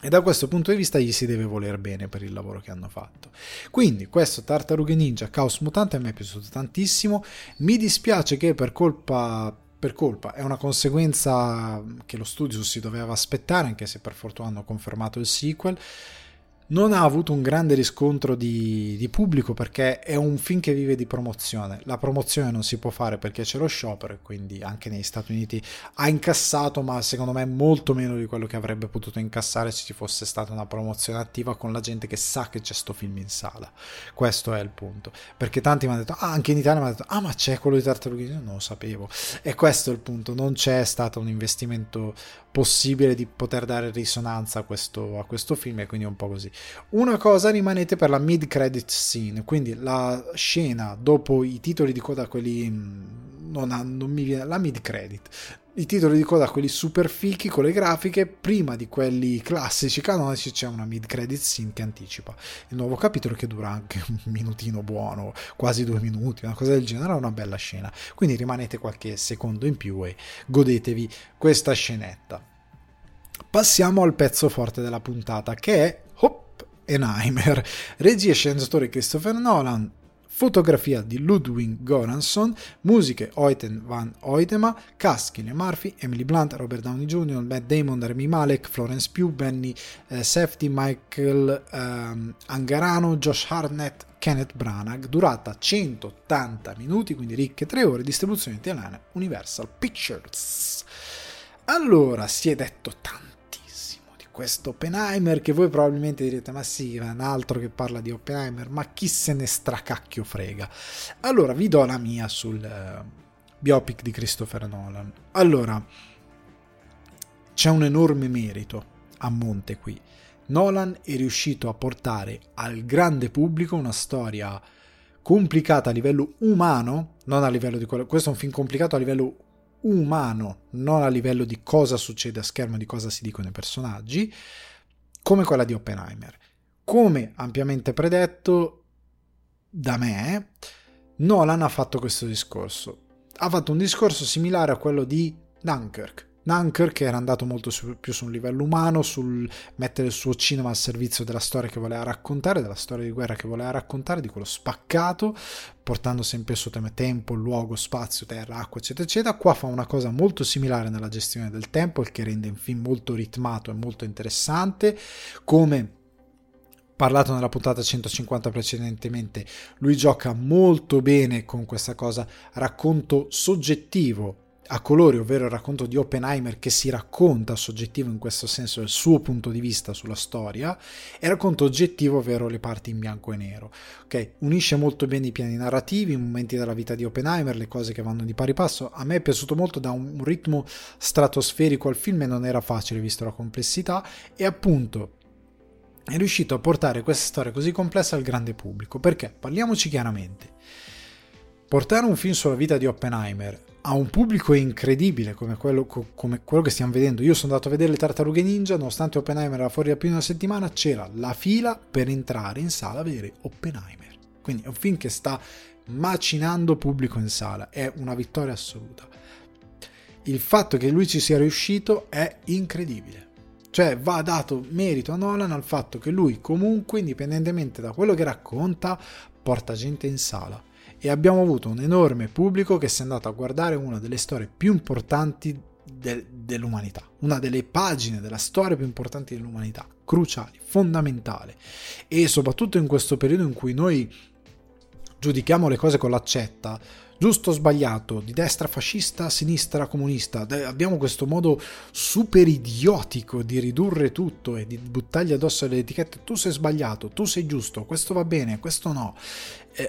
E da questo punto di vista gli si deve voler bene per il lavoro che hanno fatto. Quindi questo Tartarughe Ninja Caos Mutante a me è piaciuto tantissimo. Mi dispiace che per colpa è una conseguenza che lo studio si doveva aspettare, anche se per fortuna hanno confermato il sequel, non ha avuto un grande riscontro di pubblico, perché è un film che vive di promozione. La promozione non si può fare perché c'è lo sciopero, e quindi anche negli Stati Uniti ha incassato, ma secondo me molto meno di quello che avrebbe potuto incassare se ci fosse stata una promozione attiva con la gente che sa che c'è sto film in sala. Questo è il punto, perché tanti mi hanno detto anche in Italia mi hanno detto ma c'è quello di Tartarughe, non lo sapevo. E questo è il punto, non c'è stato un investimento possibile di poter dare risonanza a questo film, e quindi è un po' così. Una cosa rimanete per la mid-credit scene, quindi la scena dopo i titoli di coda, quelli non mi viene la mid-credit, i titoli di coda, quelli super fichi con le grafiche, prima di quelli classici canonici c'è una mid-credit scene che anticipa il nuovo capitolo, che dura anche un minutino buono, quasi 2 minuti, una cosa del genere, una bella scena, quindi rimanete qualche secondo in più e godetevi questa scenetta. Passiamo al pezzo forte della puntata, che è Oppenheimer, regia e sceneggiatore Christopher Nolan, fotografia di Ludwig Göransson, musiche Hoyte van Hoytema, cast Cillian Murphy, Emily Blunt, Robert Downey Jr., Matt Damon, Rami Malek, Florence Pugh, Benny Safdie, Michael Angarano, Josh Hartnett, Kenneth Branagh. Durata 180 minuti, quindi ricche 3 ore, distribuzione italiana Universal Pictures. Allora, si è detto tanto questo Oppenheimer, che voi probabilmente direte ma sì, è un altro che parla di Oppenheimer, ma chi se ne stracacchio frega. Allora vi do la mia sul biopic di Christopher Nolan. Allora, c'è un enorme merito a monte qui. Nolan è riuscito a portare al grande pubblico una storia complicata a livello umano, non a livello di quello, questo è un film complicato a livello umano, non a livello di cosa succede a schermo, di cosa si dicono i personaggi, come quella di Oppenheimer. Come ampiamente predetto da me, Nolan ha fatto questo discorso. Ha fatto un discorso similare a quello di Dunkirk, Dunker, che era andato molto più su un livello umano, sul mettere il suo cinema al servizio della storia che voleva raccontare, della storia di guerra che voleva raccontare, di quello spaccato, portando sempre su tema tempo, luogo, spazio, terra, acqua, eccetera eccetera. Qua fa una cosa molto similare nella gestione del tempo, il che rende un film molto ritmato e molto interessante. Come parlato nella puntata 150 precedentemente, lui gioca molto bene con questa cosa racconto soggettivo a colori, ovvero il racconto di Oppenheimer che si racconta soggettivo, in questo senso del suo punto di vista sulla storia, e racconto oggettivo, ovvero le parti in bianco e nero. Ok, unisce molto bene i piani narrativi, i momenti della vita di Oppenheimer, le cose che vanno di pari passo. A me è piaciuto molto, da un ritmo stratosferico al film, e non era facile visto la complessità, e appunto è riuscito a portare questa storia così complessa al grande pubblico, perché parliamoci chiaramente, portare un film sulla vita di Oppenheimer a un pubblico incredibile come quello che stiamo vedendo. Io sono andato a vedere le Tartarughe Ninja, nonostante Oppenheimer era fuori da più di una settimana, c'era la fila per entrare in sala a vedere Oppenheimer. Quindi è un film che sta macinando pubblico in sala, è una vittoria assoluta. Il fatto che lui ci sia riuscito è incredibile. Cioè va dato merito a Nolan al fatto che lui comunque, indipendentemente da quello che racconta, porta gente in sala. E abbiamo avuto un enorme pubblico che si è andato a guardare una delle storie più importanti dell'umanità, una delle pagine della storia più importanti dell'umanità, cruciali, fondamentale, e soprattutto in questo periodo in cui noi giudichiamo le cose con l'accetta, giusto o sbagliato, di destra fascista, sinistra comunista, abbiamo questo modo super idiotico di ridurre tutto e di buttargli addosso le etichette, tu sei sbagliato, tu sei giusto, questo va bene, questo no.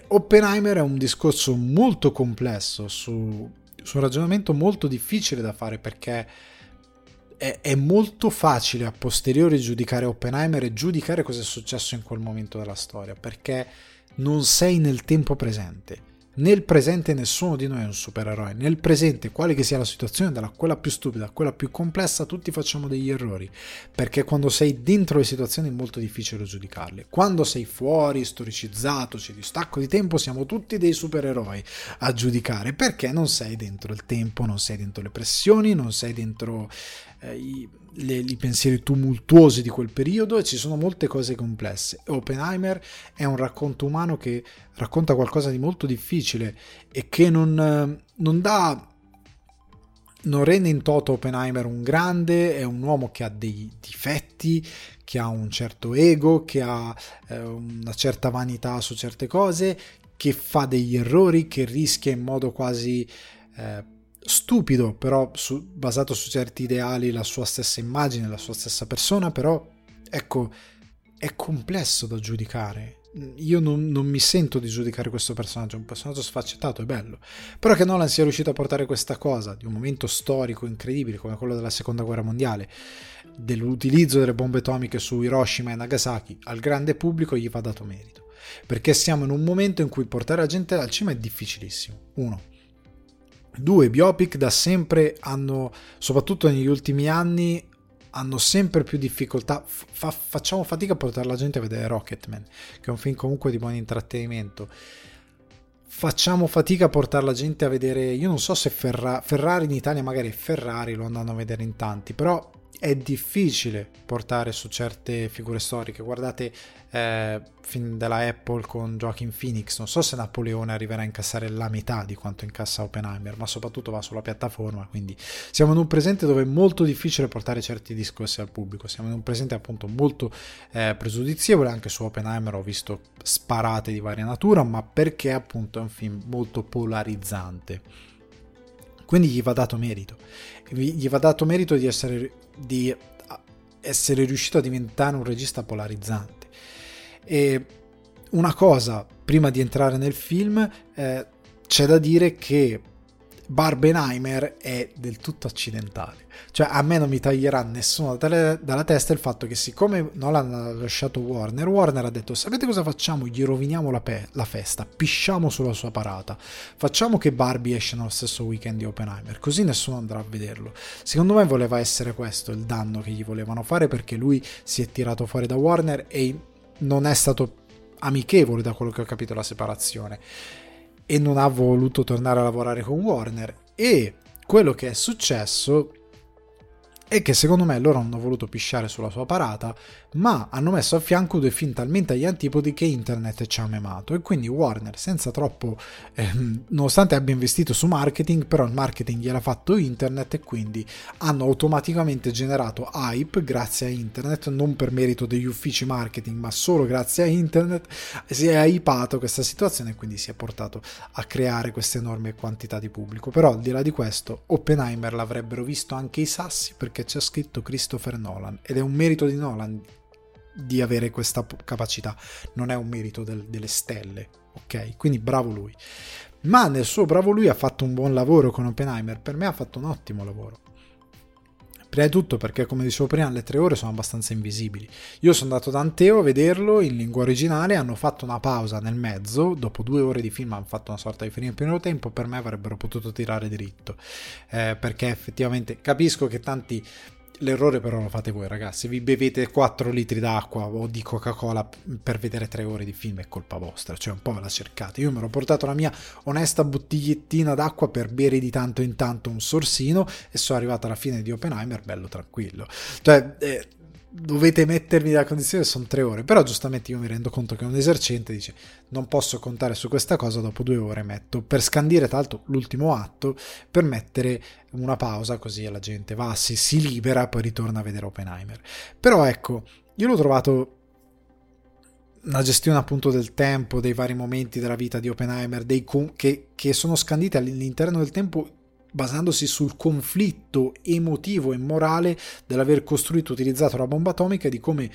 Oppenheimer è un discorso molto complesso, su un ragionamento molto difficile da fare, perché è molto facile a posteriori giudicare Oppenheimer e giudicare cosa è successo in quel momento della storia, perché non sei nel tempo presente. Nel presente nessuno di noi è un supereroe, nel presente, quale che sia la situazione, dalla quella più stupida a quella più complessa, tutti facciamo degli errori, perché quando sei dentro le situazioni è molto difficile giudicarle. Quando sei fuori, storicizzato, c'è distacco di tempo, siamo tutti dei supereroi a giudicare, perché non sei dentro il tempo, non sei dentro le pressioni, non sei dentro i pensieri tumultuosi di quel periodo, e ci sono molte cose complesse. Oppenheimer è un racconto umano che racconta qualcosa di molto difficile e che non rende in toto Oppenheimer un grande, è un uomo che ha dei difetti, che ha un certo ego, che ha una certa vanità su certe cose, che fa degli errori, che rischia in modo quasi stupido, però basato su certi ideali, la sua stessa immagine, la sua stessa persona. Però ecco, è complesso da giudicare, io non mi sento di giudicare questo personaggio, è un personaggio sfaccettato, è bello, però che Nolan sia riuscito a portare questa cosa di un momento storico incredibile come quello della seconda guerra mondiale, dell'utilizzo delle bombe atomiche su Hiroshima e Nagasaki, al grande pubblico gli va dato merito, perché siamo in un momento in cui portare la gente al cinema è difficilissimo. 1. 2. Biopic da sempre hanno, soprattutto negli ultimi anni, hanno sempre più difficoltà, facciamo fatica a portare la gente a vedere Rocketman, che è un film comunque di buon intrattenimento, facciamo fatica a portare la gente a vedere, io non so se Ferrari in Italia, magari Ferrari lo andranno a vedere in tanti, però è difficile portare su certe figure storiche. Guardate film della Apple con Joaquin Phoenix, non so se Napoleone arriverà a incassare la metà di quanto incassa Oppenheimer, ma soprattutto va sulla piattaforma, quindi siamo in un presente dove è molto difficile portare certi discorsi al pubblico, siamo in un presente appunto molto pregiudizievole. Anche su Oppenheimer ho visto sparate di varia natura, ma perché appunto è un film molto polarizzante, quindi gli va dato merito di essere riuscito a diventare un regista polarizzante. E una cosa, prima di entrare nel film, c'è da dire che Barbenheimer è del tutto accidentale, cioè a me non mi taglierà nessuno dalla testa il fatto che, siccome Nolan ha lasciato Warner ha detto, sapete cosa facciamo? Gli roviniamo la festa, pisciamo sulla sua parata, facciamo che Barbie esce nello stesso weekend di Oppenheimer, così nessuno andrà a vederlo. Secondo me voleva essere questo il danno che gli volevano fare, perché lui si è tirato fuori da Warner e non è stato amichevole, da quello che ho capito, la separazione, e non ha voluto tornare a lavorare con Warner, e quello che è successo e che secondo me loro hanno voluto pisciare sulla sua parata, ma hanno messo a fianco due film talmente agli antipodi che internet ci ha memato, e quindi Warner senza troppo, nonostante abbia investito su marketing, però il marketing gliel'ha fatto internet e quindi hanno automaticamente generato hype grazie a internet, non per merito degli uffici marketing ma solo grazie a internet si è hypato questa situazione e quindi si è portato a creare questa enorme quantità di pubblico. Però al di là di questo Oppenheimer l'avrebbero visto anche i sassi perché c'è scritto Christopher Nolan ed è un merito di Nolan di avere questa capacità, non è un merito delle stelle, ok? Quindi bravo lui, ma nel suo bravo lui ha fatto un buon lavoro con Oppenheimer, per me ha fatto un ottimo lavoro. Prima di tutto perché, come dicevo prima, le 3 ore sono abbastanza invisibili. Io sono andato da Anteo a vederlo in lingua originale, hanno fatto una pausa nel mezzo, dopo 2 ore di film hanno fatto una sorta di film in primo tempo, per me avrebbero potuto tirare dritto, perché effettivamente capisco che tanti... L'errore però lo fate voi ragazzi, vi bevete 4 litri d'acqua o di Coca-Cola per vedere 3 ore di film, è colpa vostra, cioè un po' ve la cercate. Io me l'ho portato la mia onesta bottigliettina d'acqua per bere di tanto in tanto un sorsino e sono arrivato alla fine di Oppenheimer bello tranquillo, cioè dovete mettermi nella condizione che sono 3 ore, però giustamente io mi rendo conto che un esercente dice non posso contare su questa cosa, dopo 2 ore metto, per scandire tra l'altro l'ultimo atto, per mettere una pausa così la gente va, si libera, poi ritorna a vedere Oppenheimer. Però ecco, io l'ho trovato una gestione appunto del tempo, dei vari momenti della vita di Oppenheimer, che sono scanditi all'interno del tempo basandosi sul conflitto emotivo e morale dell'aver costruito e utilizzato la bomba atomica e di come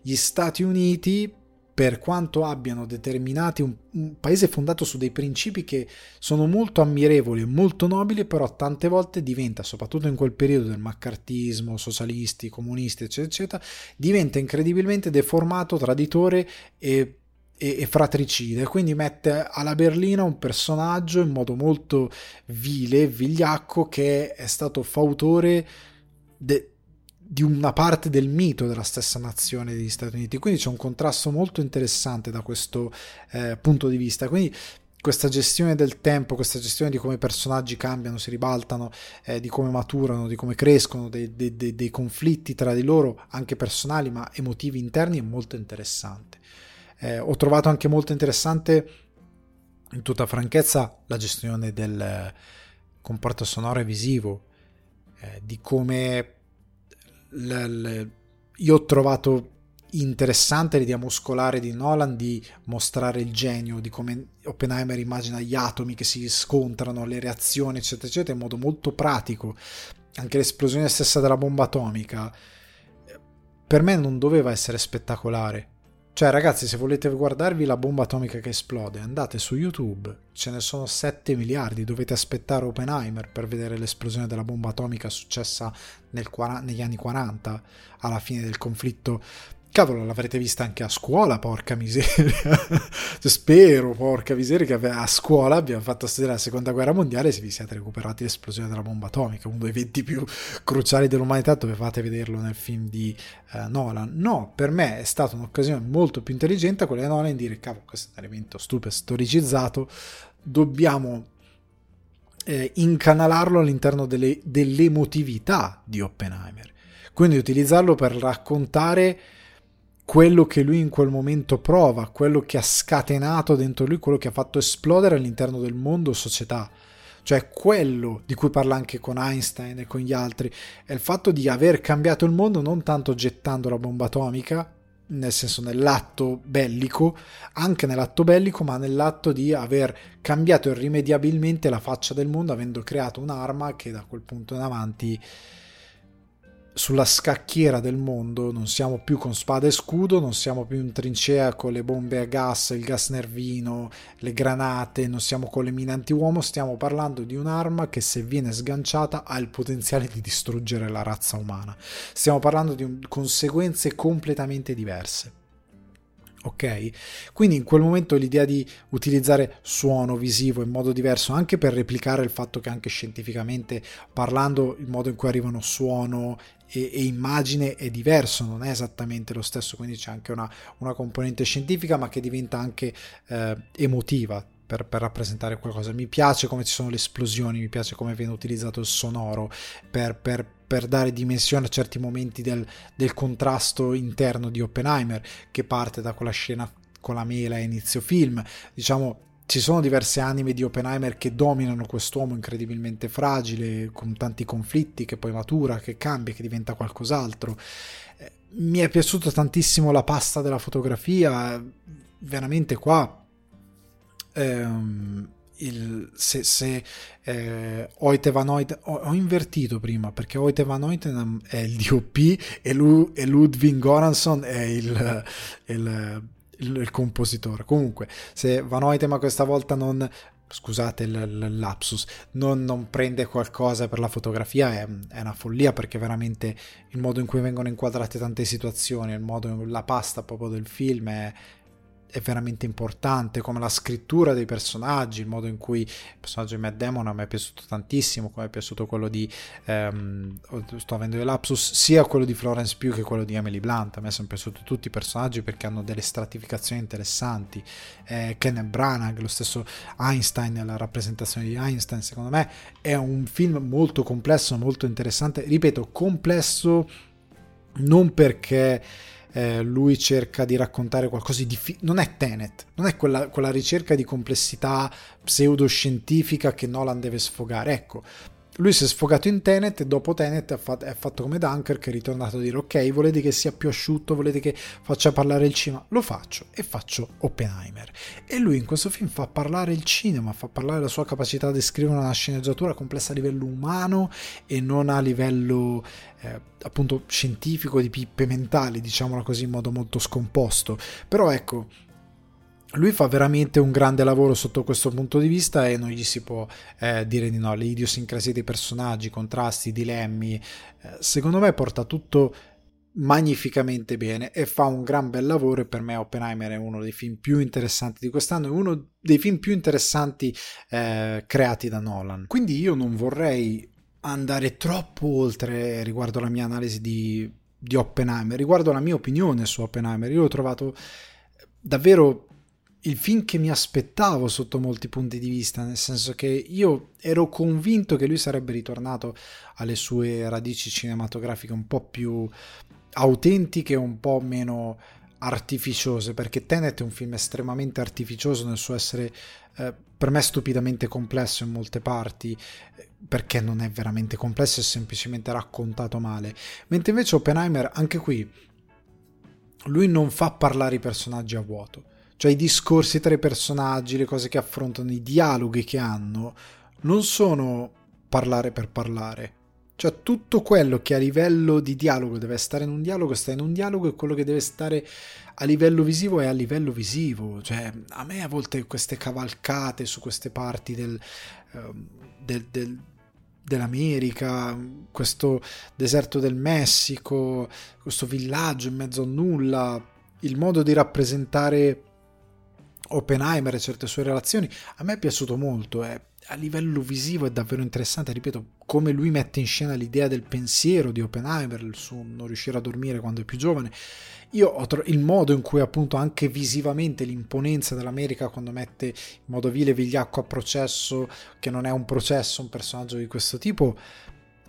gli Stati Uniti, per quanto abbiano determinati un paese fondato su dei principi che sono molto ammirevoli e molto nobili, però tante volte diventa, soprattutto in quel periodo del maccartismo, socialisti, comunisti, eccetera, eccetera, diventa incredibilmente deformato, traditore e fratricida, quindi mette alla berlina un personaggio in modo molto vile, vigliacco, che è stato fautore di una parte del mito della stessa nazione degli Stati Uniti, quindi c'è un contrasto molto interessante da questo punto di vista. Quindi questa gestione del tempo, questa gestione di come i personaggi cambiano, si ribaltano, di come maturano, di come crescono, dei conflitti tra di loro, anche personali ma emotivi interni, è molto interessante. Ho trovato anche molto interessante, in tutta franchezza, la gestione del comparto sonoro e visivo, di come io ho trovato interessante l'idea muscolare di Nolan di mostrare il genio, di come Oppenheimer immagina gli atomi che si scontrano, le reazioni eccetera eccetera, in modo molto pratico. Anche l'esplosione stessa della bomba atomica per me non doveva essere spettacolare. Cioè ragazzi, se volete guardarvi la bomba atomica che esplode, andate su YouTube, ce ne sono 7 miliardi, dovete aspettare Oppenheimer per vedere l'esplosione della bomba atomica successa negli anni 40, alla fine del conflitto. Cavolo, l'avrete vista anche a scuola, porca miseria. Spero, porca miseria, che a scuola abbiamo fatto studiare la seconda guerra mondiale e se vi siete recuperati l'esplosione della bomba atomica, uno dei eventi più cruciali dell'umanità, dovevate vederlo nel film di Nolan. No, per me è stata un'occasione molto più intelligente quella di Nolan in dire, cavolo, questo è un elemento stupido, storicizzato, dobbiamo incanalarlo all'interno dell'emotività di Oppenheimer. Quindi utilizzarlo per raccontare quello che lui in quel momento prova, quello che ha scatenato dentro lui, quello che ha fatto esplodere all'interno del mondo società, cioè quello di cui parla anche con Einstein e con gli altri, è il fatto di aver cambiato il mondo non tanto gettando la bomba atomica, nel senso nell'atto bellico, anche nell'atto bellico, ma nell'atto di aver cambiato irrimediabilmente la faccia del mondo, avendo creato un'arma che da quel punto in avanti sulla scacchiera del mondo non siamo più con spada e scudo, non siamo più in trincea con le bombe a gas, il gas nervino, le granate, non siamo con le mine antiuomo, stiamo parlando di un'arma che se viene sganciata ha il potenziale di distruggere la razza umana, stiamo parlando di conseguenze completamente diverse. Ok, quindi in quel momento l'idea di utilizzare suono visivo in modo diverso, anche per replicare il fatto che anche scientificamente parlando il modo in cui arrivano suono e immagine è diverso, non è esattamente lo stesso, quindi c'è anche una componente scientifica ma che diventa anche emotiva per rappresentare qualcosa. Mi piace come ci sono le esplosioni, mi piace come viene utilizzato il sonoro per per dare dimensione a certi momenti del contrasto interno di Oppenheimer, che parte da quella scena con la mela a inizio film. Diciamo, ci sono diverse anime di Oppenheimer che dominano quest'uomo incredibilmente fragile, con tanti conflitti, che poi matura, che cambia, che diventa qualcos'altro. Mi è piaciuto tantissimo la pasta della fotografia, veramente qua Hoyte van Hoytema, ho invertito prima perché Hoyte van Hoytema è il DOP e Ludwig Göransson è il compositore. Comunque, se Van Hoytema questa volta non, scusate il lapsus, non prende qualcosa per la fotografia, è una follia, perché veramente il modo in cui vengono inquadrate tante situazioni, il modo, la pasta proprio del film è veramente importante, come la scrittura dei personaggi, il modo in cui il personaggio di Matt Damon a me è piaciuto tantissimo, come è piaciuto quello di sto avendo dei lapsus, sia quello di Florence Pugh che quello di Emily Blunt. A me sono piaciuti tutti i personaggi perché hanno delle stratificazioni interessanti. Kenneth Branagh, lo stesso Einstein, la rappresentazione di Einstein, secondo me è un film molto complesso, molto interessante. Ripeto, complesso non perché lui cerca di raccontare qualcosa di non è Tenet, non è quella ricerca di complessità pseudoscientifica che Nolan deve sfogare. Ecco, lui si è sfogato in Tenet e dopo Tenet è fatto come Dunker, che è ritornato a dire: ok, volete che sia più asciutto, volete che faccia parlare il cinema, lo faccio e faccio Oppenheimer. E lui in questo film fa parlare il cinema, fa parlare la sua capacità di scrivere una sceneggiatura complessa a livello umano e non a livello appunto scientifico, di pippe mentali, diciamola così, in modo molto scomposto. Però ecco, lui fa veramente un grande lavoro sotto questo punto di vista e non gli si può dire di no. Le idiosincrasie dei personaggi, contrasti, dilemmi, secondo me porta tutto magnificamente bene e fa un gran bel lavoro. E per me Oppenheimer è uno dei film più interessanti di quest'anno, è uno dei film più interessanti creati da Nolan. Quindi io non vorrei andare troppo oltre riguardo alla mia analisi di Oppenheimer, riguardo alla mia opinione su Oppenheimer. Io l'ho trovato davvero il film che mi aspettavo sotto molti punti di vista, nel senso che io ero convinto che lui sarebbe ritornato alle sue radici cinematografiche un po' più autentiche, un po' meno artificiose, perché Tenet è un film estremamente artificioso nel suo essere per me stupidamente complesso in molte parti, perché non è veramente complesso, è semplicemente raccontato male. Mentre invece Oppenheimer, anche qui, lui non fa parlare i personaggi a vuoto. Cioè i discorsi tra i personaggi, le cose che affrontano, i dialoghi che hanno, non sono parlare per parlare. Cioè tutto quello che a livello di dialogo deve stare in un dialogo, sta in un dialogo, e quello che deve stare a livello visivo è a livello visivo. Cioè a me a volte queste cavalcate su queste parti dell'America, questo deserto del Messico, questo villaggio in mezzo a nulla, il modo di rappresentare Oppenheimer e certe sue relazioni, a me è piaciuto molto. A livello visivo è davvero interessante, ripeto, come lui mette in scena l'idea del pensiero di Oppenheimer, il suo non riuscire a dormire quando è più giovane. Io ho il modo in cui appunto anche visivamente l'imponenza dell'America, quando mette in modo vile vigliacco a processo, che non è un processo, un personaggio di questo tipo,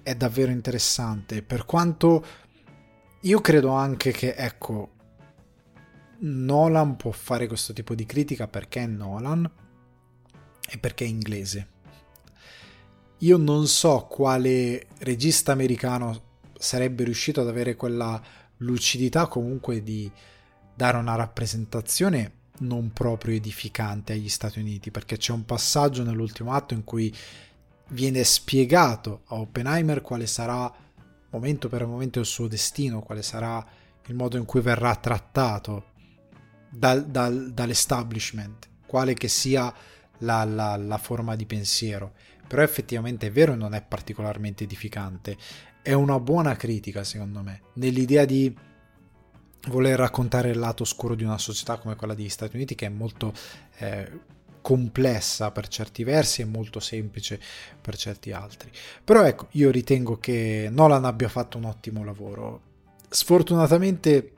è davvero interessante. Per quanto io credo anche che, ecco, Nolan può fare questo tipo di critica perché è Nolan e perché è inglese. Io non so quale regista americano sarebbe riuscito ad avere quella lucidità comunque di dare una rappresentazione non proprio edificante agli Stati Uniti, perché c'è un passaggio nell'ultimo atto in cui viene spiegato a Oppenheimer quale sarà momento per momento il suo destino, quale sarà il modo in cui verrà trattato dall'establishment, quale che sia la forma di pensiero. Però effettivamente è vero, non è particolarmente edificante. È una buona critica, secondo me, nell'idea di voler raccontare il lato oscuro di una società come quella degli Stati Uniti, che è molto complessa per certi versi e molto semplice per certi altri. Però ecco, io ritengo che Nolan abbia fatto un ottimo lavoro. Sfortunatamente,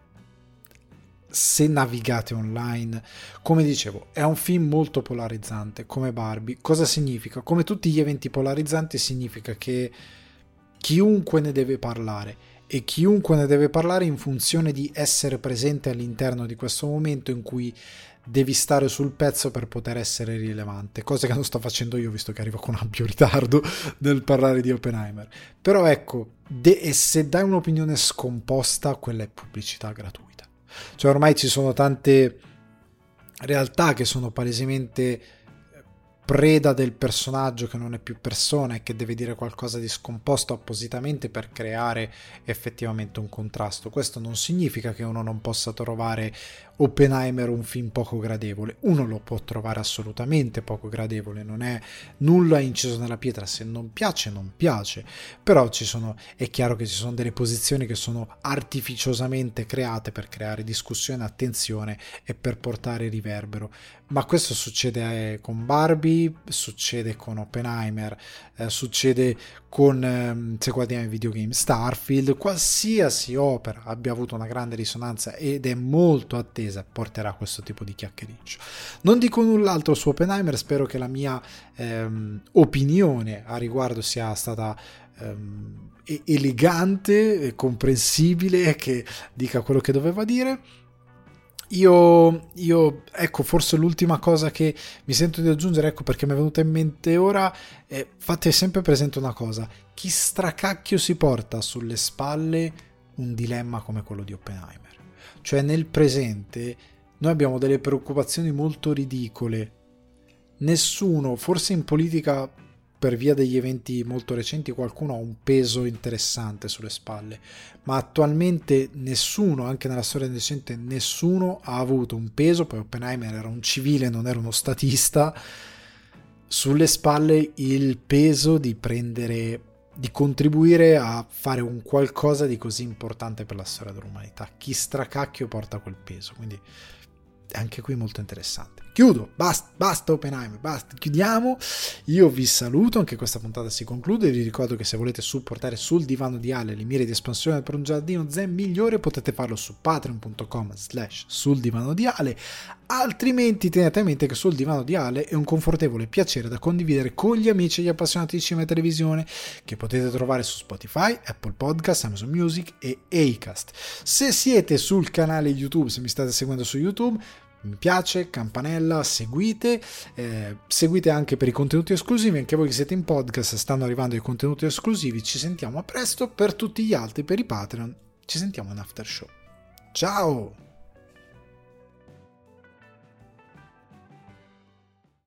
se navigate online, come dicevo, è un film molto polarizzante, come Barbie. Cosa significa? Come tutti gli eventi polarizzanti, significa che chiunque ne deve parlare, e chiunque ne deve parlare in funzione di essere presente all'interno di questo momento in cui devi stare sul pezzo per poter essere rilevante, cosa che non sto facendo io, visto che arrivo con ampio ritardo nel parlare di Oppenheimer. Però ecco, e se dai un'opinione scomposta, quella è pubblicità gratuita. Cioè ormai ci sono tante realtà che sono palesemente preda del personaggio che non è più persona e che deve dire qualcosa di scomposto appositamente per creare effettivamente un contrasto. Questo non significa che uno non possa trovare Oppenheimer un film poco gradevole, uno lo può trovare assolutamente poco gradevole, non è nulla inciso nella pietra, se non piace non piace, però è chiaro che ci sono delle posizioni che sono artificiosamente create per creare discussione, attenzione e per portare riverbero, ma questo succede con Barbie, succede con Oppenheimer, succede con, se guardiamo i videogame, Starfield, qualsiasi opera abbia avuto una grande risonanza ed è molto attenta, porterà questo tipo di chiacchiericcio. Non dico null'altro su Oppenheimer, spero che la mia opinione a riguardo sia stata elegante, comprensibile, che dica quello che doveva dire. Io ecco, forse l'ultima cosa che mi sento di aggiungere, ecco perché mi è venuta in mente ora, fate sempre presente una cosa: chi stracacchio si porta sulle spalle un dilemma come quello di Oppenheimer? Cioè nel presente noi abbiamo delle preoccupazioni molto ridicole, nessuno, forse in politica per via degli eventi molto recenti qualcuno ha un peso interessante sulle spalle, ma attualmente nessuno, anche nella storia recente nessuno ha avuto un peso, poi Oppenheimer era un civile, non era uno statista, sulle spalle il peso di prendere, di contribuire a fare un qualcosa di così importante per la storia dell'umanità. Chi stracacchio porta quel peso? Quindi anche qui molto interessante. Chiudo, basta Oppenheimer, basta, chiudiamo. Io vi saluto, anche questa puntata si conclude. Vi ricordo che se volete supportare Sul Divano di Ale le mire di espansione per un giardino zen migliore, potete farlo su patreon.com/Sul Divano di Ale. Altrimenti tenete a mente che Sul Divano di Ale è un confortevole piacere da condividere con gli amici e gli appassionati di cinema e televisione, che potete trovare su Spotify, Apple Podcast, Amazon Music e Acast. Se siete sul canale YouTube, se mi state seguendo su YouTube, mi piace, campanella, seguite anche per i contenuti esclusivi, anche voi che siete in podcast stanno arrivando i contenuti esclusivi. Ci sentiamo a presto, per tutti gli altri, per i Patreon ci sentiamo in after show. Ciao!